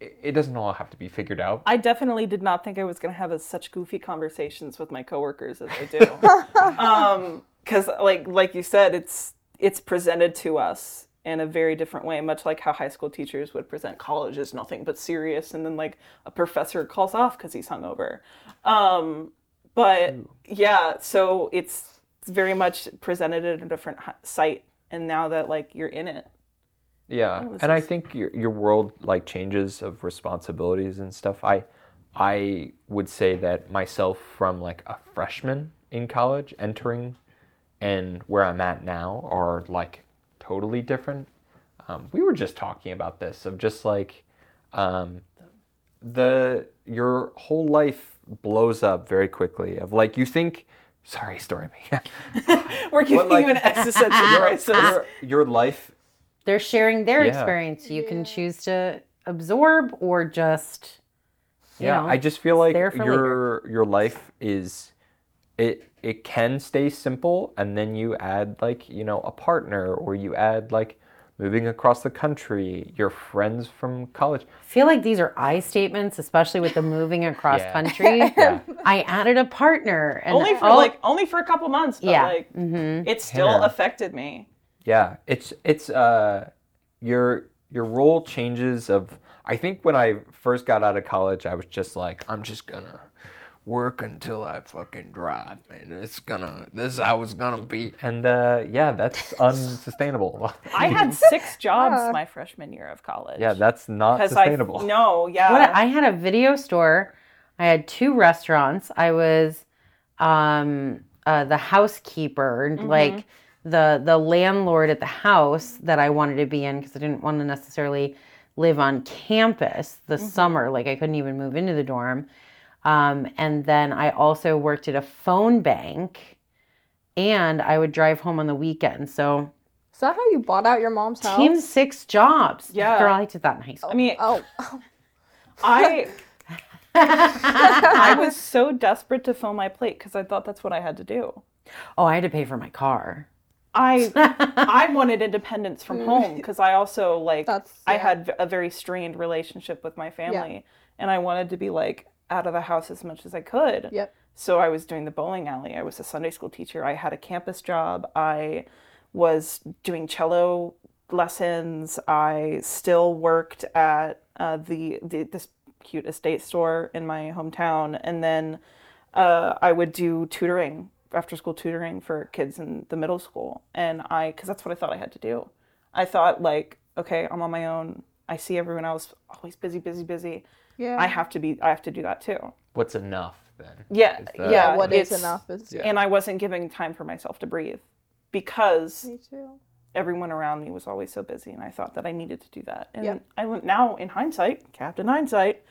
it doesn't all have to be figured out. I definitely did not think I was going to have as such goofy conversations with my coworkers as I do. Because, um, like like you said, it's it's presented to us in a very different way, much like how high school teachers would present college as nothing but serious, and then like a professor calls off because he's hungover. Um, but Ooh. yeah, so it's very much presented at a different sight, and now that like you're in it. Yeah, and this? I think your your world like changes of responsibilities and stuff. I I would say that myself from like a freshman in college entering and where I'm at now are like totally different. Um, we were just talking about this of just like um, the your whole life blows up very quickly of like you think. Sorry, Stormy. We're giving like, you an existential crisis. Your, your life. They're sharing their yeah. experience. You yeah. can choose to absorb or just, you yeah. know, I just feel like your later. your life is, it it can stay simple, and then you add like, you know, a partner, or you add like moving across the country, your friends from college. I feel like these are I statements, especially with the moving across yeah. country. yeah. I added a partner, and only for oh, like only for a couple months, but yeah. like mm-hmm. it still yeah. affected me. Yeah, it's it's uh your your role changes of I think when I first got out of college I was just like I'm just gonna work until I fucking drop, and it's gonna this I was gonna be and uh yeah that's unsustainable. I had six jobs my freshman year of college. Yeah, that's not sustainable. I, no, yeah. What, I had a video store, I had two restaurants, I was um uh, the housekeeper and mm-hmm. like the the landlord at the house that I wanted to be in because I didn't want to necessarily live on campus the mm-hmm. summer. Like I couldn't even move into the dorm. Um, and then I also worked at a phone bank, and I would drive home on the weekend. So is that how you bought out your mom's house? Team six jobs. Yeah. Girl, I did that in high school. I mean, oh, oh. I... I was so desperate to fill my plate because I thought that's what I had to do. Oh, I had to pay for my car. I I wanted independence from home because I also like yeah. I had a very strained relationship with my family, yeah. and I wanted to be like out of the house as much as I could. Yep. So I was doing the bowling alley. I was a Sunday school teacher. I had a campus job. I was doing cello lessons. I still worked at uh, the, the this cute estate store in my hometown, and then uh, I would do tutoring. After school tutoring for kids in the middle school. And I, because that's what I thought I had to do. I thought like, okay, I'm on my own. I see everyone else always busy, busy, busy. Yeah. I have to be, I have to do that too. What's enough then? Yeah. Is that, yeah. What is enough is. Yeah. And I wasn't giving time for myself to breathe because me too. Everyone around me was always so busy. And I thought that I needed to do that. And yep. I went now in hindsight, Captain Hindsight,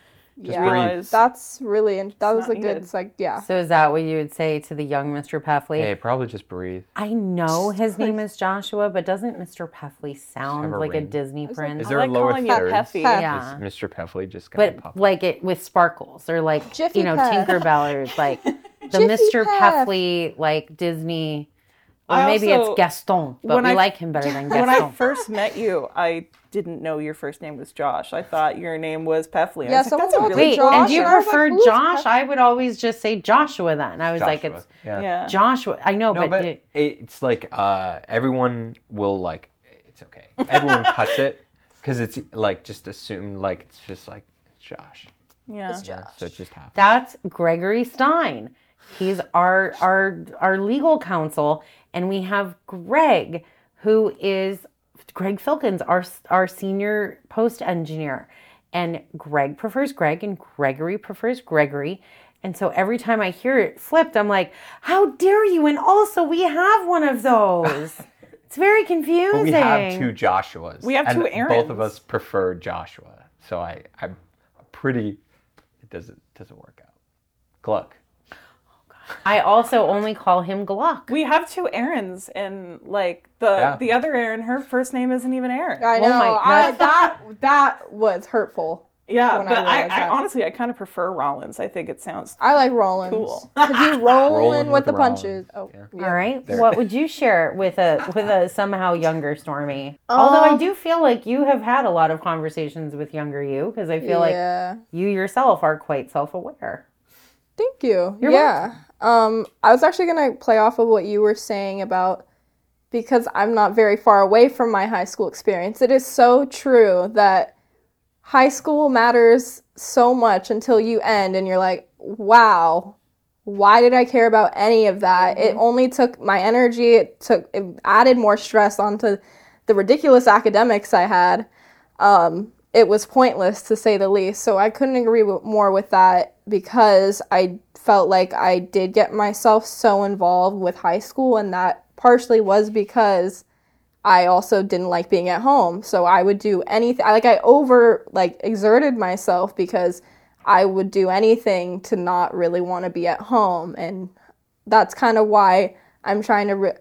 Just yeah, breathe. That's really, that it's was a needed. Good, it's like, yeah. So is that what you would say to the young Mister Pathley? Hey, probably just breathe. I know his name is Joshua, but doesn't Mister Pathley sound a like ring. A Disney is prince? It, is there I a like lower third? Peffy. Yeah. Is Mister Pathley just kind of But like it with sparkles or like, Jiffy you know, Pef. Tinkerbellers, like the Mister Pathley, like Disney, or I maybe also, it's Gaston, but we I, like him better than Gaston. When I first met you, I... didn't know your first name was Josh. I thought your name was Pathley. Yeah, so like, that's a really wait, Josh. And do you prefer like, Josh? Peffley? I would always just say Joshua then. I was Joshua. Like, it's yeah. Yeah. Joshua. I know, no, but, but it, it's like uh, everyone will like. It's okay. Everyone cuts it because it's like just assumed like it's just like it's Josh. Yeah, it's Josh. So it just happens. That's Gregory Stein. He's our our our legal counsel, and we have Greg, who is. Greg Filkins, our our senior post engineer, and Greg prefers Greg, and Gregory prefers Gregory. And so every time I hear it flipped, I'm like, how dare you? And also, we have one of those. It's very confusing. Well, we have two Joshuas. We have and two Aarons. Both of us prefer Joshua. So I, I'm pretty, it doesn't doesn't work out. Gluck. Oh, God. I also only call him Gluck. We have two Aarons, and like the yeah. the other Aaron, her first name isn't even Aaron. I know. Oh my, I, that, that was hurtful. Yeah, when but I, I, I honestly, I kind of prefer Rollins. I think it sounds I like Rollins. Cool. Because you roll rolling in with, with the Rollins. Punches. Oh, yeah. Yeah. All right. There. What would you share with a with a somehow younger Stormy? Um, Although I do feel like you have had a lot of conversations with younger you, because I feel yeah. like you yourself are quite self-aware. Thank you. You're yeah. Um, I was actually going to play off of what you were saying about, because I'm not very far away from my high school experience. It is so true that high school matters so much until you end and you're like, wow, why did I care about any of that? Mm-hmm. It only took my energy. It took, it added more stress onto the ridiculous academics I had. Um, it was pointless, to say the least. So I couldn't agree with, more with that, because I felt like I did get myself so involved with high school, and that partially was because I also didn't like being at home, so I would do anything. Like, I over, like, exerted myself because I would do anything to not really want to be at home, and that's kind of why I'm trying to, re-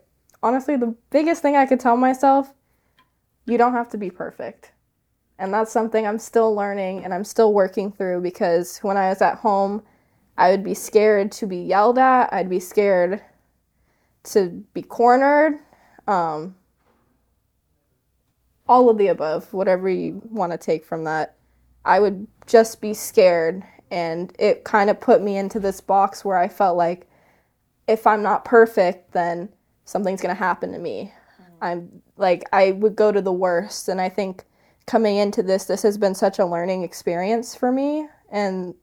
honestly, the biggest thing I could tell myself, you don't have to be perfect, and that's something I'm still learning and I'm still working through, because when I was at home, I would be scared to be yelled at, I'd be scared to be cornered, um... all of the above, whatever you want to take from that. I would just be scared, and it kind of put me into this box where I felt like if I'm not perfect, then something's going to happen to me. I'm like, I would go to the worst, and I think coming into this, this has been such a learning experience for me, and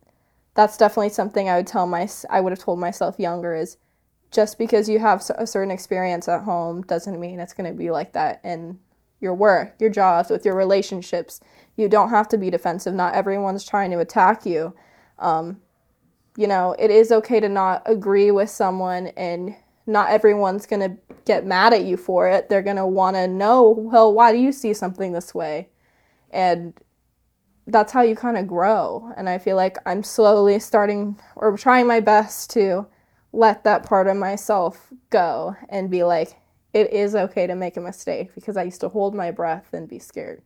that's definitely something I would tell my, I would have told myself younger, is just because you have a certain experience at home doesn't mean it's going to be like that in your work, your jobs, with your relationships. You don't have to be defensive. Not everyone's trying to attack you. Um, you know, it is okay to not agree with someone, and not everyone's going to get mad at you for it. They're going to want to know, well, why do you see something this way? And that's how you kind of grow. And I feel like I'm slowly starting, or trying my best to let that part of myself go and be like, it is okay to make a mistake, because I used to hold my breath and be scared.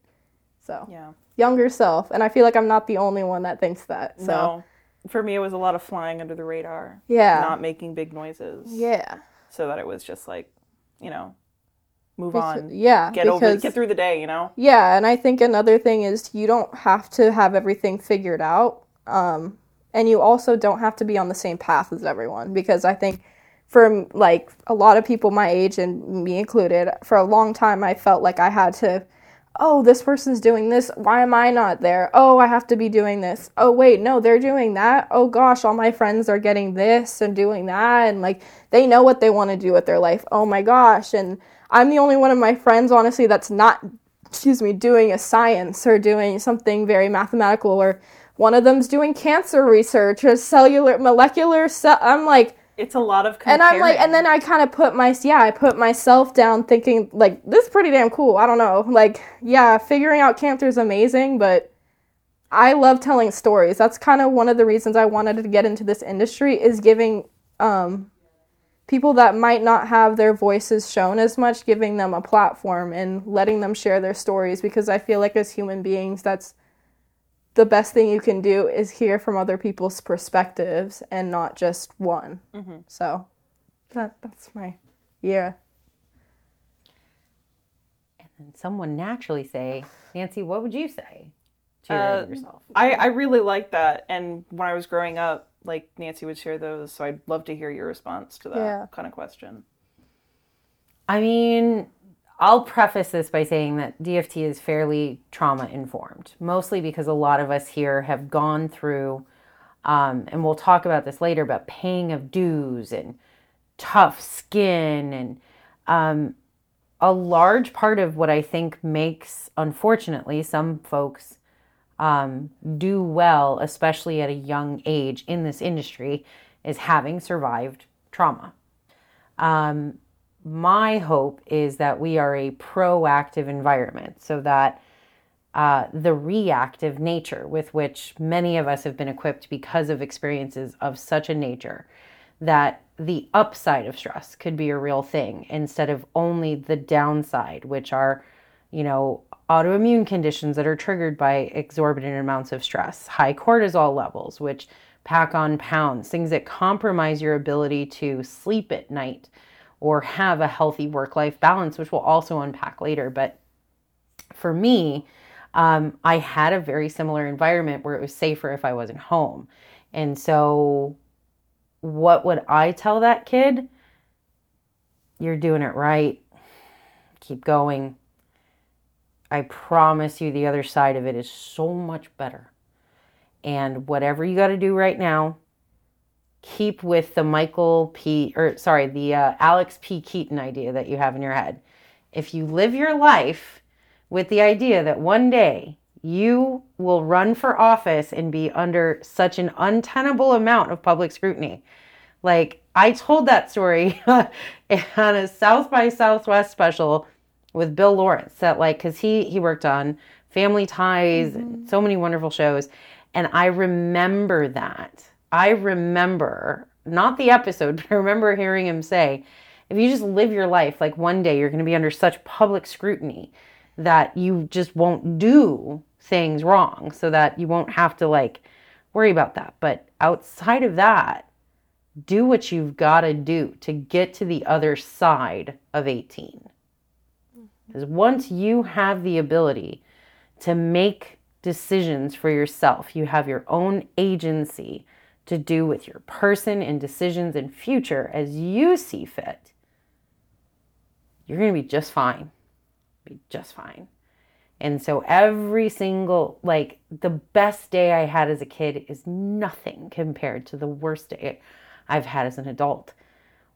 So, yeah. Younger self. And I feel like I'm not the only one that thinks that. So. No. For me, it was a lot of flying under the radar. Yeah. Not making big noises. Yeah. So that it was just like, you know, move because, on. Yeah. Get because, over, get through the day, you know? Yeah. And I think another thing is you don't have to have everything figured out. Um, and you also don't have to be on the same path as everyone, because I think, for, like, a lot of people my age, and me included, for a long time I felt like I had to, oh, this person's doing this, why am I not there? Oh, I have to be doing this. Oh, wait, no, they're doing that. Oh, gosh, all my friends are getting this and doing that, and, like, they know what they want to do with their life. Oh, my gosh, and I'm the only one of my friends, honestly, that's not, excuse me, doing a science or doing something very mathematical, or one of them's doing cancer research or cellular, molecular, cell. I'm like, it's a lot of comparing. And I'm like, and then I kind of put my, yeah, I put myself down thinking, like, this is pretty damn cool. I don't know. Like, yeah, figuring out cancer is amazing, but I love telling stories. That's kind of one of the reasons I wanted to get into this industry, is giving um, people that might not have their voices shown as much, giving them a platform and letting them share their stories, because I feel like as human beings, that's the best thing you can do, is hear from other people's perspectives and not just one. Mm-hmm. So that that's my year. And then someone naturally say, Nancy, what would you say to uh, yourself? I, I really like that. And when I was growing up, like, Nancy would share those. So I'd love to hear your response to that yeah. kind of question. I mean, I'll preface this by saying that D F T is fairly trauma-informed, mostly because a lot of us here have gone through, um, and we'll talk about this later, but paying of dues and tough skin. And um, a large part of what I think makes, unfortunately, some folks um, do well, especially at a young age in this industry, is having survived trauma. Um, my hope is that we are a proactive environment so that uh, the reactive nature with which many of us have been equipped because of experiences of such a nature, that the upside of stress could be a real thing instead of only the downside, which are, you know, autoimmune conditions that are triggered by exorbitant amounts of stress, high cortisol levels, which pack on pounds, things that compromise your ability to sleep at night or have a healthy work-life balance, which we'll also unpack later. But for me, um, I had a very similar environment where it was safer if I wasn't home. And so what would I tell that kid? You're doing it right. Keep going. I promise you the other side of it is so much better. And whatever you got to do right now, keep with the Michael P. or sorry, the uh, Alex P. Keaton idea that you have in your head. If you live your life with the idea that one day you will run for office and be under such an untenable amount of public scrutiny. Like, I told that story on a South by Southwest special with Bill Lawrence, that like, because he, he worked on Family Ties, mm-hmm. and so many wonderful shows. And I remember that. I remember, not the episode, but I remember hearing him say, if you just live your life, like one day you're going to be under such public scrutiny that you just won't do things wrong, so that you won't have to like worry about that. But outside of that, do what you've got to do to get to the other side of eighteen. Because once you have the ability to make decisions for yourself, you have your own agency to do with your person and decisions and future as you see fit, you're going to be just fine. Be just fine. And so every single, like, the best day I had as a kid is nothing compared to the worst day I've had as an adult.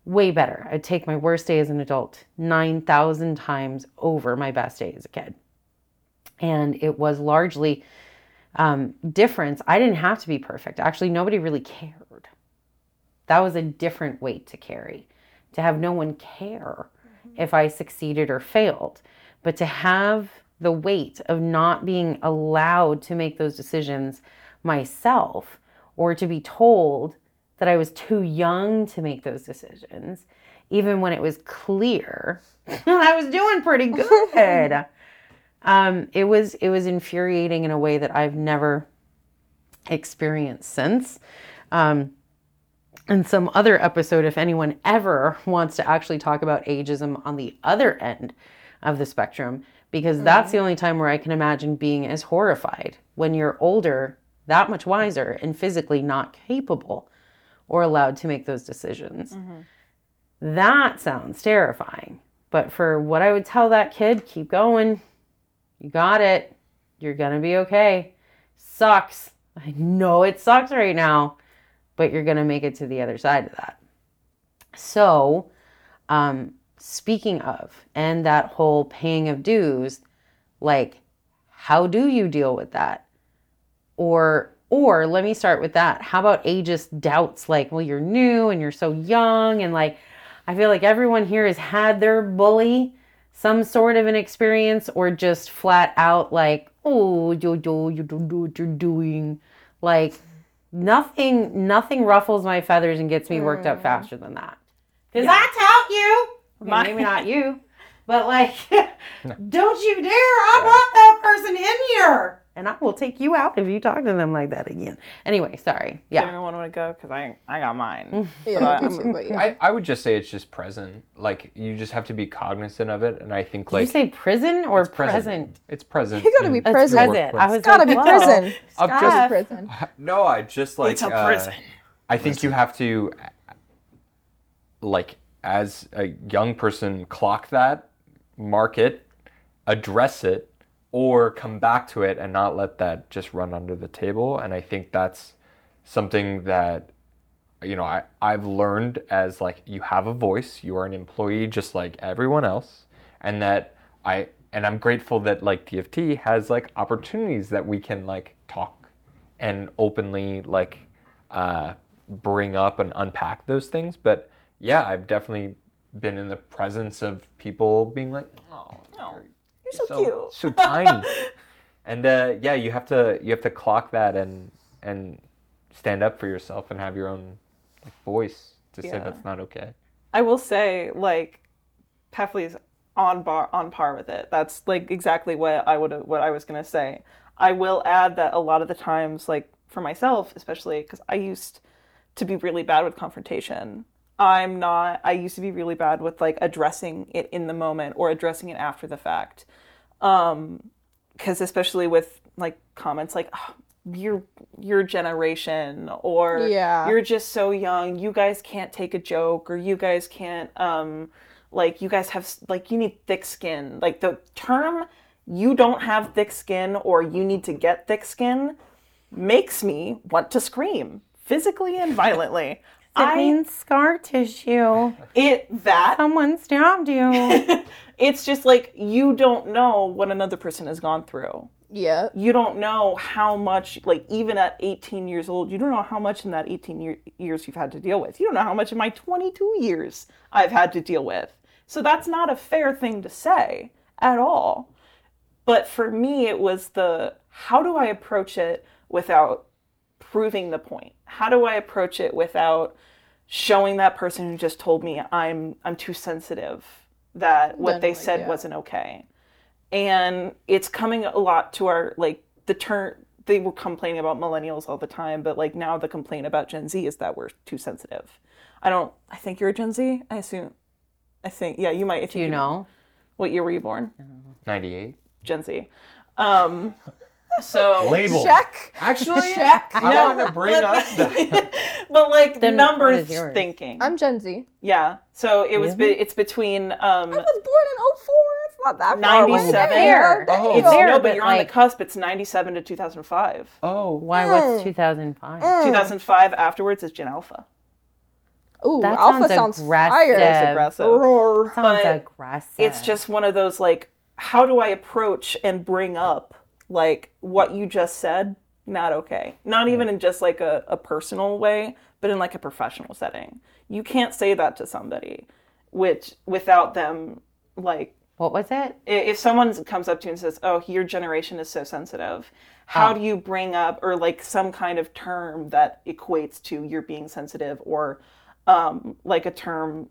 Way better. I'd take my worst day as an adult nine thousand times over my best day as a kid. And it was largely um, difference. I didn't have to be perfect. Actually, nobody really cared. That was a different weight to carry, to have no one care mm-hmm. if I succeeded or failed. But to have the weight of not being allowed to make those decisions myself, or to be told that I was too young to make those decisions, even when it was clear I was doing pretty good. um, it was it was infuriating in a way that I've never experienced since. Um, and some other episode, if anyone ever wants to actually talk about ageism on the other end of the spectrum, because that's the only time where I can imagine being as horrified, when you're older, that much wiser, and physically not capable or allowed to make those decisions. Mm-hmm. That sounds terrifying. But for what I would tell that kid, keep going. You got it. You're going to be okay. Sucks. I know it sucks right now, but you're going to make it to the other side of that. So, um, speaking of, and that whole paying of dues, like, how do you deal with that? Or, or let me start with that. How about ageist doubts? Like, well, you're new and you're so young. And like, I feel like everyone here has had their bully, some sort of an experience, or just flat out like, oh, you don't, you don't know what you're doing. Like, nothing, nothing ruffles my feathers and gets me worked up faster than that. Cause yeah. I taught you. My, maybe not you, but like, no. Don't you dare. I'm not that person in here. And I will take you out if you talk to them like that again. Anyway, sorry. Yeah. Do anyone want to go? Because I I got mine. Yeah, but, um, but yeah. I, I would just say it's just present. Like, you just have to be cognizant of it. And I think, like... Did you say prison or it's present? present? It's present. You got to be present. It's got to be prison. I've just prison. No, I just like... It's a prison. Uh, I think prison. You have to, like... as a young person, clock that, mark it, address it, or come back to it and not let that just run under the table. And I think that's something that, you know, I, I've learned as, like, you have a voice, you are an employee just like everyone else, and that I And I'm grateful that like T F T has like opportunities that we can like talk and openly like uh, bring up and unpack those things. But yeah, I've definitely been in the presence of people being like, "Oh, no, you're so, so cute, so tiny," and uh, yeah, you have to you have to clock that and and stand up for yourself and have your own like, voice to yeah. say that's not okay. I will say like Pathley's on bar on par with it. That's like exactly what I would what I was gonna say. I will add that a lot of the times, like for myself especially, because I used to be really bad with confrontation. I'm not I used to be really bad with like addressing it in the moment or addressing it after the fact. Um because especially with like comments like oh, you're your generation or yeah. you're just so young, you guys can't take a joke, or you guys can't um like, you guys have, like, you need thick skin. Like, the term, you don't have thick skin or you need to get thick skin, makes me want to scream physically and violently. It means scar tissue. It, that. Someone stabbed you. It's just like, you don't know what another person has gone through. Yeah. You don't know how much, like, even at eighteen years old, you don't know how much in that eighteen year, years you've had to deal with. You don't know how much in my twenty-two years I've had to deal with. So that's not a fair thing to say at all. But for me, it was the, how do I approach it without proving the point? How do I approach it without showing that person who just told me I'm I'm too sensitive, that what they said yeah. wasn't okay? And it's coming a lot to our, like, the turn, they were complaining about millennials all the time, but, like, now the complaint about Gen Z is that we're too sensitive. I don't, I think you're a Gen Z, I assume. I think, yeah, you might. If Do you, you know? What year were you born? ninety-eight. Gen Z. Um, so. Label. Check. Actually, check. I no, want to bring up the. But, like, then numbers thinking. I'm Gen Z. Yeah. So it was, mm-hmm. be, it's between. Um, I was born in oh four. It's not that far ninety-seven. There. Oh. It's there, no, but you're like, on the cusp. It's ninety-seven to two thousand five. Oh. Why mm. was two thousand five? Mm. two thousand five afterwards is Gen Alpha. Ooh, that alpha sounds, sounds aggressive. It's aggressive. Roar. Sounds but aggressive. It's just one of those, like, how do I approach and bring up, like, what you just said? Not okay. Not even in just, like, a, a personal way, but in, like, a professional setting. You can't say that to somebody which without them, like... What was it? If someone comes up to you and says, oh, your generation is so sensitive, how oh. do you bring up, or, like, some kind of term that equates to you're being sensitive, or... Um, like a term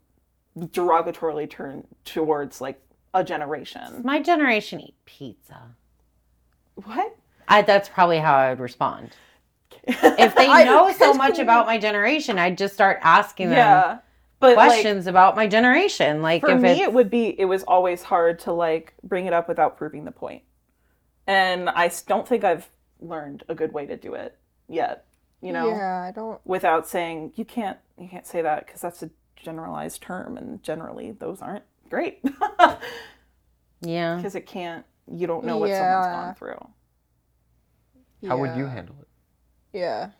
derogatorily turned towards like a generation. My generation eat pizza. What? I, that's probably how I would respond. If they know so much about my generation, I'd just start asking them yeah, but questions like, about my generation. Like for if me, it would be. It was always hard to like bring it up without proving the point, and I don't think I've learned a good way to do it yet. You know, yeah, I don't. Without saying you can't, you can't say that because that's a generalized term, and generally those aren't great. Yeah, because it can't. You don't know what yeah. someone's gone through. Yeah. How would you handle it? Yeah.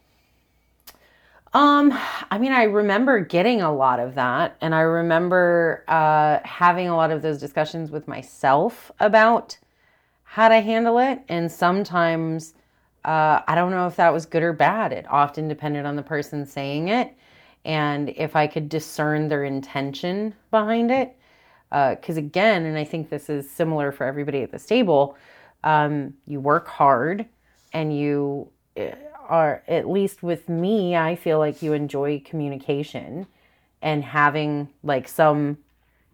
Um, I mean, I remember getting a lot of that, and I remember uh, having a lot of those discussions with myself about how to handle it, and sometimes. Uh, I don't know if that was good or bad. It often depended on the person saying it and if I could discern their intention behind it. Because uh, again, and I think this is similar for everybody at this table, um, you work hard and you are, at least with me, I feel like you enjoy communication and having like some,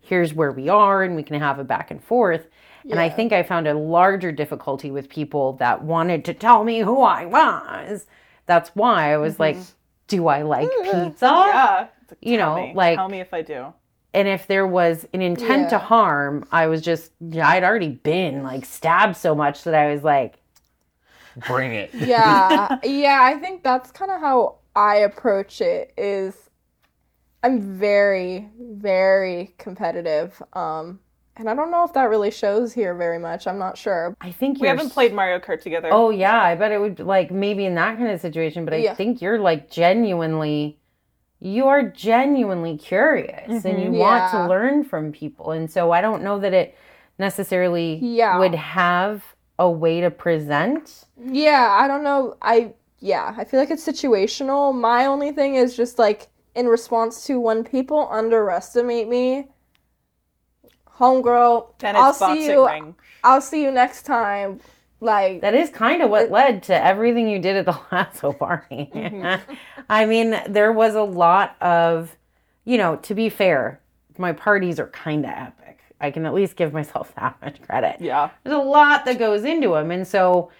here's where we are and we can have a back and forth. Yeah. And I think I found a larger difficulty with people that wanted to tell me who I was. That's why I was mm-hmm. like, do I like pizza? Yeah. Like, you know, me. like. Tell me if I do. And if there was an intent yeah. to harm, I was just, I'd already been like stabbed so much that I was like. Bring it. Yeah. Yeah. I think that's kind of how I approach it is I'm very, very competitive. Um. And I don't know if that really shows here very much. I'm not sure. I think you're... We haven't played Mario Kart together. Oh, yeah. I bet it would, like, maybe in that kind of situation. But I yeah. think you're, like, genuinely... You are genuinely curious. Mm-hmm. And you yeah. want to learn from people. And so I don't know that it necessarily yeah. would have a way to present. Yeah, I don't know. I yeah, I feel like it's situational. My only thing is just like in response to when people underestimate me, homegirl, I'll see you. Ring. I'll see you next time. Like that is kind of what it, led to everything you did at the Lasso party. Mm-hmm. I mean, there was a lot of, you know, to be fair, my parties are kind of epic. I can at least give myself that much credit. Yeah. There's a lot that goes into them. And so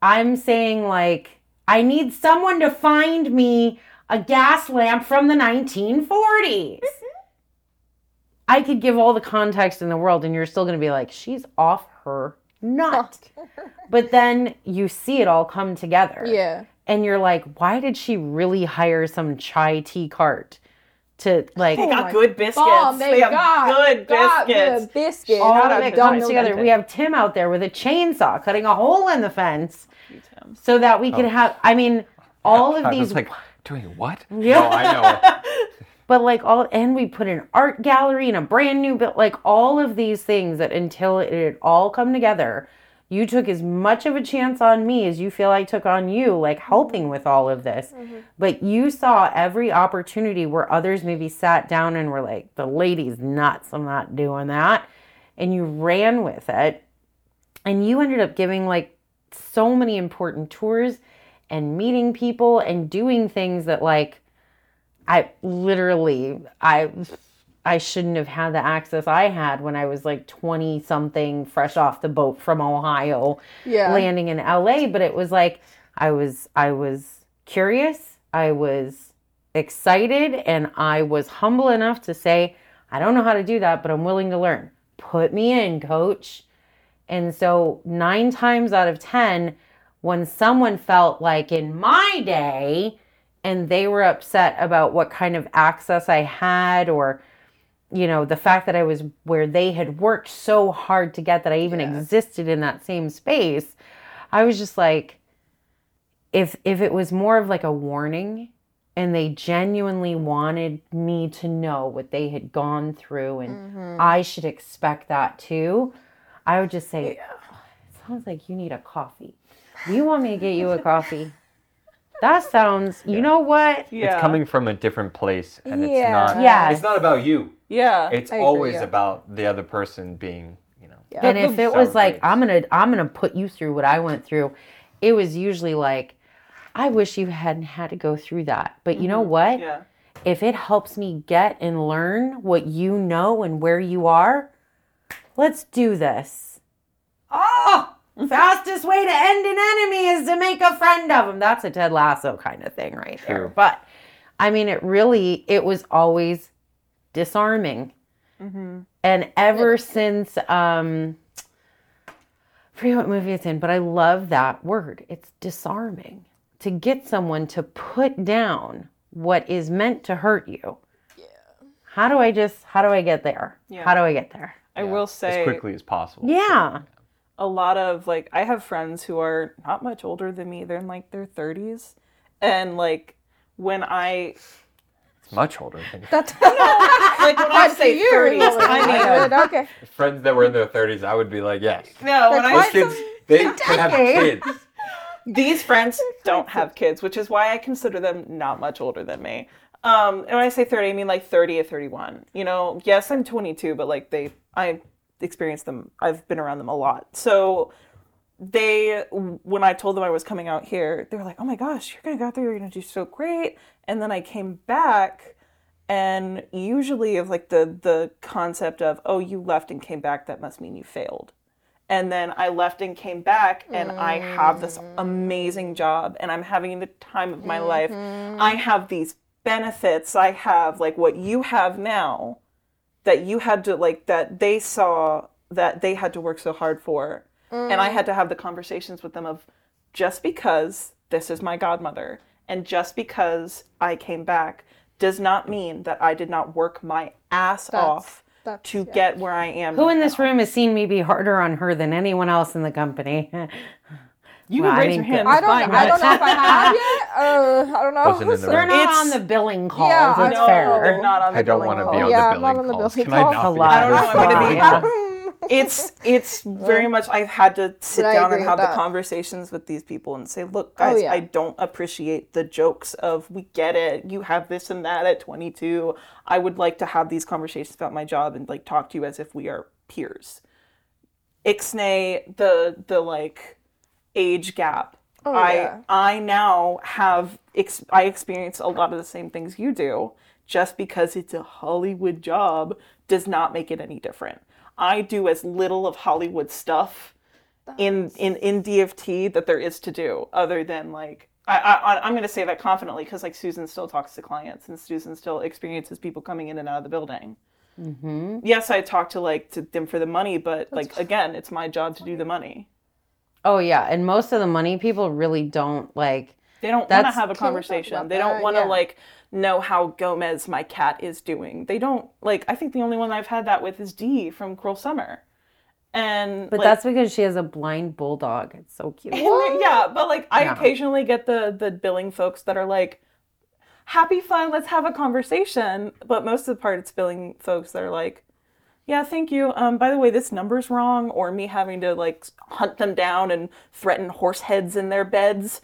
I'm saying, like, I need someone to find me a gas lamp from the nineteen forties. Mm-hmm. I could give all the context in the world, and you're still going to be like, she's off her nut. But then you see it all come together. Yeah. And you're like, why did she really hire some chai tea cart? To like, they got oh good biscuits. God, they, they got, got good got biscuits. biscuits. All of it comes together. We have Tim out there with a chainsaw cutting a hole in the fence, so that we oh. could have. I mean, all of I these. Was like doing what? Yeah, no, I know. But like all, and we put an art gallery and a brand new, but like all of these things that until it had all come together, you took as much of a chance on me as you feel I took on you, like helping with all of this. Mm-hmm. But you saw every opportunity where others maybe sat down and were like, the lady's nuts, I'm not doing that. And you ran with it. And you ended up giving like so many important tours and meeting people and doing things that like, I literally, I... I shouldn't have had the access I had when I was like twenty something, fresh off the boat from Ohio, yeah. landing in L A. But it was like, I was, I was curious, I was excited, and I was humble enough to say, I don't know how to do that, but I'm willing to learn. Put me in, coach. And so nine times out of ten, when someone felt like in my day, and they were upset about what kind of access I had, or you know, the fact that I was where they had worked so hard to get that I even yeah. existed in that same space, I was just like, if if it was more of like a warning and they genuinely wanted me to know what they had gone through and mm-hmm. I should expect that too, I would just say, oh, it sounds like you need a coffee. You want me to get you a coffee? That sounds, you yeah. know what? Yeah. It's coming from a different place, and it's yeah. not yeah. it's not about you. Yeah. It's agree, always yeah. about the other person being, you know. Yeah. And if it was like, I'm going to I'm going to put you through what I went through, it was usually like, I wish you hadn't had to go through that. But you mm-hmm. know what? Yeah. If it helps me get and learn what you know and where you are, let's do this. Oh! Fastest way to end an enemy is to make a friend of him. That's a Ted Lasso kind of thing right there. Sure. But, I mean, it really, it was always disarming. Mm-hmm. And ever since, um, I forget what movie it's in, but I love that word. It's disarming. To get someone to put down what is meant to hurt you. Yeah. How do I just, how do I get there? Yeah. How do I get there? I yeah. will say. As quickly as possible. Yeah. A lot of, like, I have friends who are not much older than me. They're in, like, their thirties. And, like, when I... It's much older than you. That's... No, like, when I say thirties, I mean... Okay. Friends that were in their thirties, I would be like, yes. No, when I... Kids, they could have kids. These friends don't have kids, which is why I consider them not much older than me. Um, and when I say thirty, I mean, like, thirty or thirty-one. You know, yes, I'm twenty-two, but, like, they... I. experienced them. I've been around them a lot. So they, when I told them I was coming out here, they were like, oh my gosh, you're going to go out there, you're going to do so great. And then I came back, and usually of like the, the concept of, oh, you left and came back, that must mean you failed. And then I left and came back, and mm-hmm. I have this amazing job, and I'm having the time of my mm-hmm. life. I have these benefits. I have like what you have now. That you had to, like, that they saw that they had to work so hard for. Mm. And I had to have the conversations with them of, just because this is my godmother and just because I came back does not mean that I did not work my ass that's, off that's, to yeah. get where I am. Who right in this now. room has seen me be harder on her than anyone else in the company? You well, can raise your hand. I don't, I don't know if I have yet. Uh, I don't know. The they're not it's, on the billing calls. Yeah, it's no, fair. They're not on the I don't billing want to be on, yeah, the billing on the billing calls. Can calls? I not be? I don't know. I'm going to be. it's it's very much, I've had to sit but down and have the that. conversations with these people and say, look, guys, oh, yeah. I don't appreciate the jokes of, we get it, you have this and that at twenty-two. I would like to have these conversations about my job and, like, talk to you as if we are peers. Ixnay, the, the like, age gap. Oh, I yeah. I now have, ex- I experience a lot of the same things you do. Just because it's a Hollywood job does not make it any different. I do as little of Hollywood stuff That's... in in in D F T that there is to do, other than, like, I, I, I'm going to say that confidently because, like, Susan still talks to clients and Susan still experiences people coming in and out of the building. Mm-hmm. Yes, I talk to, like, to them for the money, but, That's... like, again, it's my job to do the money. Oh, yeah. And most of the money people really don't, like... They don't want to have a conversation. They don't want to, yeah. like, know how Gomez, my cat, is doing. They don't, like, I think the only one I've had that with is Dee from Cruel Summer. And But like, that's because she has a blind bulldog. It's so cute. Yeah, but, like, I yeah. occasionally get the, the billing folks that are like, happy fun, let's have a conversation. But most of the part, it's billing folks that are like, yeah, thank you. Um, by the way, this number's wrong, or me having to, like, hunt them down and threaten horse heads in their beds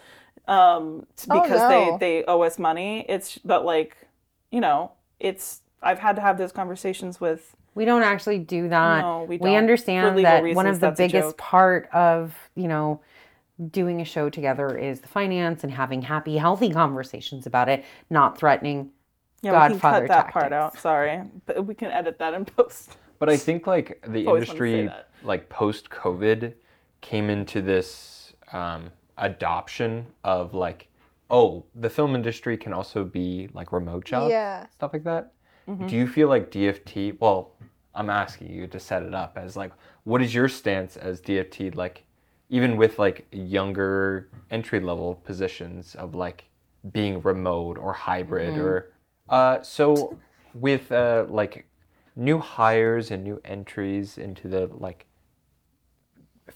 um, because oh, no. they, they owe us money. It's, but, like, you know, it's, I've had to have those conversations with. We don't actually do that. No, we don't. We understand that reasons, one of the biggest part of, you know, doing a show together is the finance and having happy, healthy conversations about it, not threatening yeah, Godfather tactics. Yeah, we can cut that tactics. part out. Sorry. But we can edit that in post. But I think, like, the industry, like, post-COVID came into this um, adoption of, like, oh, the film industry can also be, like, remote jobs, yeah. stuff like that. Mm-hmm. Do you feel like D F T, well, I'm asking you to set it up as, like, what is your stance as D F T, like, even with, like, younger entry-level positions of, like, being remote or hybrid mm-hmm. or... Uh, so with, uh, like... new hires and new entries into the, like,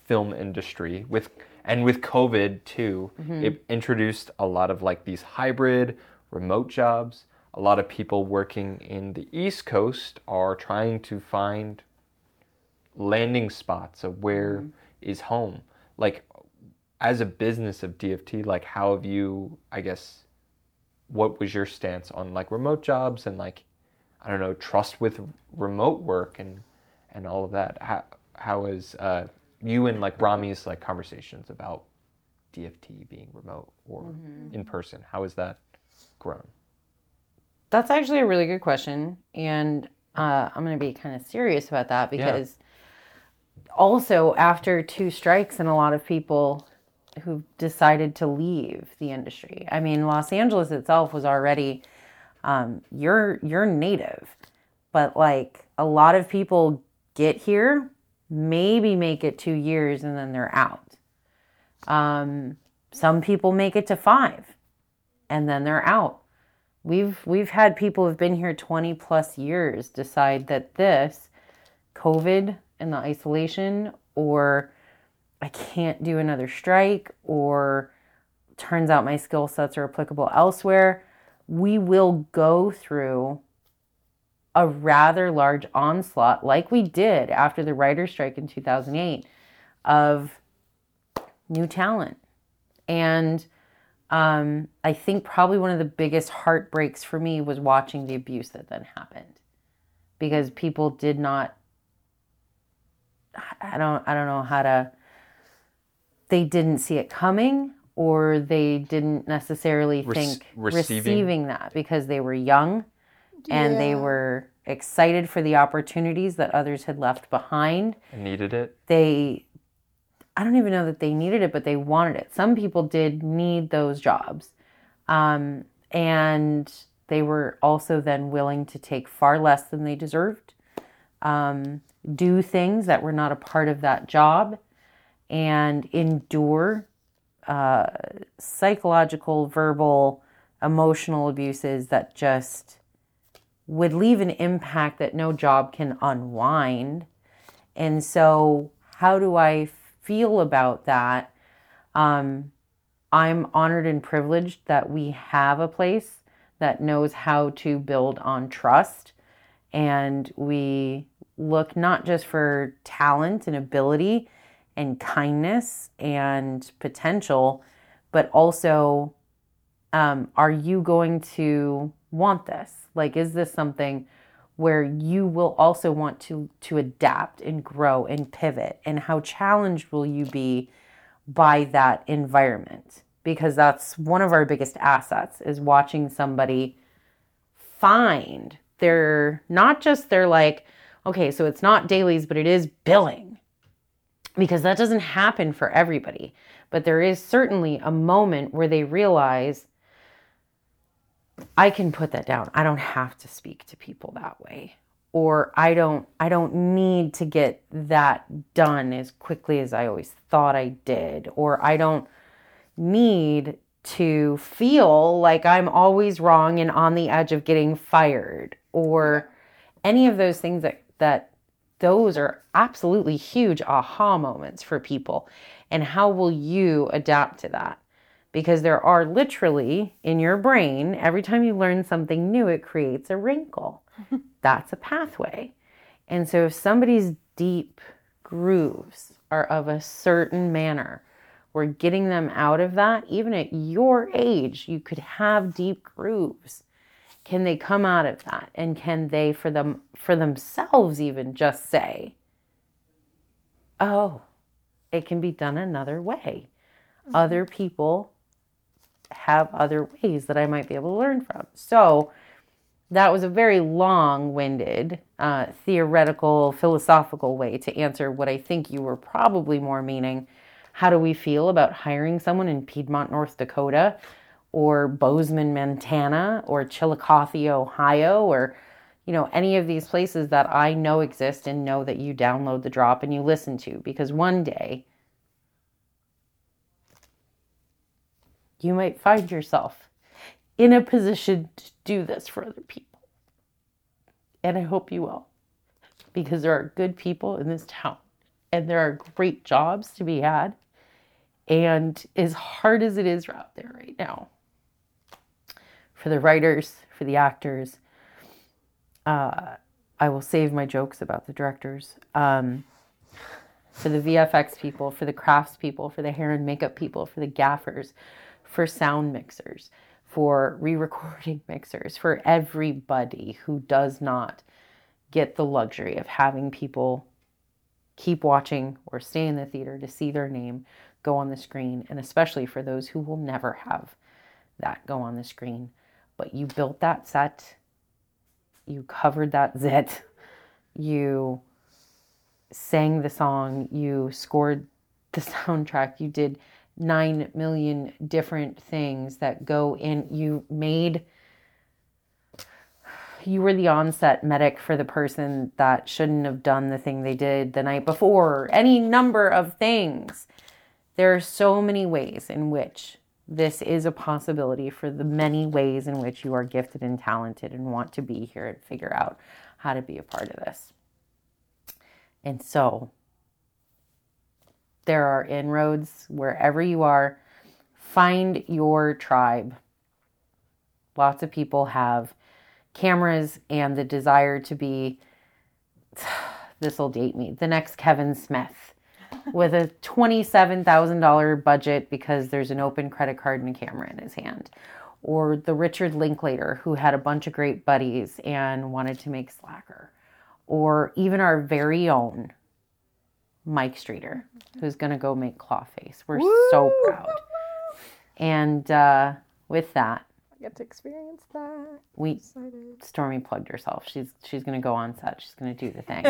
film industry with and with COVID too, mm-hmm. it introduced a lot of, like, these hybrid remote jobs. A lot of people working in the East Coast are trying to find landing spots of where mm-hmm. is home. Like, as a business of D F T, like, how have you, I guess, what was your stance on, like, remote jobs and, like, I don't know, trust with remote work and, and all of that. How how is uh, you and, like, Rami's, like, conversations about D F T being remote or mm-hmm. in person? How has that grown? That's actually a really good question, and uh, I'm going to be kind of serious about that because yeah. also after two strikes and a lot of people who decided to leave the industry. I mean, Los Angeles itself was already. Um, you're you're native, but, like, a lot of people get here, maybe make it two years and then they're out. Um, some people make it to five and then they're out. We've we've had people who've been here twenty plus years decide that this COVID and the isolation, or I can't do another strike, or turns out my skill sets are applicable elsewhere. We will go through a rather large onslaught, like we did after the writer's strike in two thousand eight, of new talent. And um, I think probably one of the biggest heartbreaks for me was watching the abuse that then happened, because people did not. I don't. I don't know how to. They didn't see it coming. Or they didn't necessarily Re- think receiving. receiving that because they were young yeah. and they were excited for the opportunities that others had left behind. And needed it. They, I don't even know that they needed it, but they wanted it. Some people did need those jobs. Um, and they were also then willing to take far less than they deserved, um, do things that were not a part of that job, and endure Uh, psychological, verbal, emotional abuses that just would leave an impact that no job can unwind. And so how do I feel about that? Um, I'm honored and privileged that we have a place that knows how to build on trust, and we look not just for talent and ability and kindness and potential, but also, um, are you going to want this? Like, is this something where you will also want to, to adapt and grow and pivot? And how challenged will you be by that environment? Because that's one of our biggest assets, is watching somebody find their, not just their like, okay, so it's not dailies, but it is billing. Because that doesn't happen for everybody. But there is certainly a moment where they realize, I can put that down. I don't have to speak to people that way. Or I don't, I don't need to get that done as quickly as I always thought I did. Or I don't need to feel like I'm always wrong and on the edge of getting fired. Or any of those things that, that those are absolutely huge aha moments for people. And how will you adapt to that? Because there are literally, in your brain, every time you learn something new, it creates a wrinkle. That's a pathway. And so if somebody's deep grooves are of a certain manner, we're getting them out of that. Even at your age, you could have deep grooves. Can they come out of that? And can they, for them, for themselves even, just say, oh, it can be done another way. Other people have other ways that I might be able to learn from. So that was a very long-winded, uh, theoretical, philosophical way to answer what I think you were probably more meaning. How do we feel about hiring someone in Piedmont, North Dakota, or Bozeman, Montana, or Chillicothe, Ohio, or, you know, any of these places that I know exist and know that you download the drop and you listen to? Because one day you might find yourself in a position to do this for other people. And I hope you will. Because there are good people in this town. And there are great jobs to be had. And as hard as it is out there right now, for the writers, for the actors, uh, I will save my jokes about the directors. Um, for the V F X people, for the crafts people, for the hair and makeup people, for the gaffers, for sound mixers, for re-recording mixers, for everybody who does not get the luxury of having people keep watching or stay in the theater to see their name go on the screen, and especially for those who will never have that go on the screen. But you built that set, you covered that zit, you sang the song, you scored the soundtrack, you did nine million different things that go in. You made, you were the onset medic for the person that shouldn't have done the thing they did the night before. Any number of things. There are so many ways in which this is a possibility, for the many ways in which you are gifted and talented and want to be here and figure out how to be a part of this. And so there are inroads wherever you are. Find your tribe. Lots of people have cameras and the desire to be, this will date me, the next Kevin Smith with a twenty-seven thousand dollars budget because there's an open credit card and a camera in his hand. Or the Richard Linklater who had a bunch of great buddies and wanted to make Slacker. Or even our very own Mike Streeter, who's going to go make Clawface. We're Woo! So proud. And uh, with that, I get to experience that. We Stormy plugged herself. She's she's going to go on set. She's going to do the thing.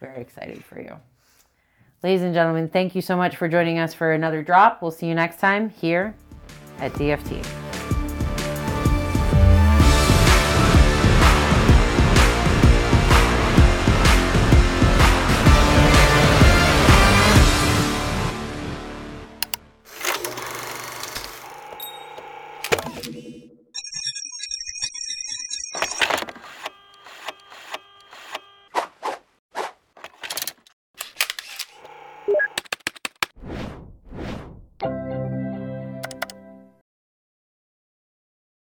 Very excited for you. Ladies and gentlemen, thank you so much for joining us for another drop. We'll see you next time here at D F T.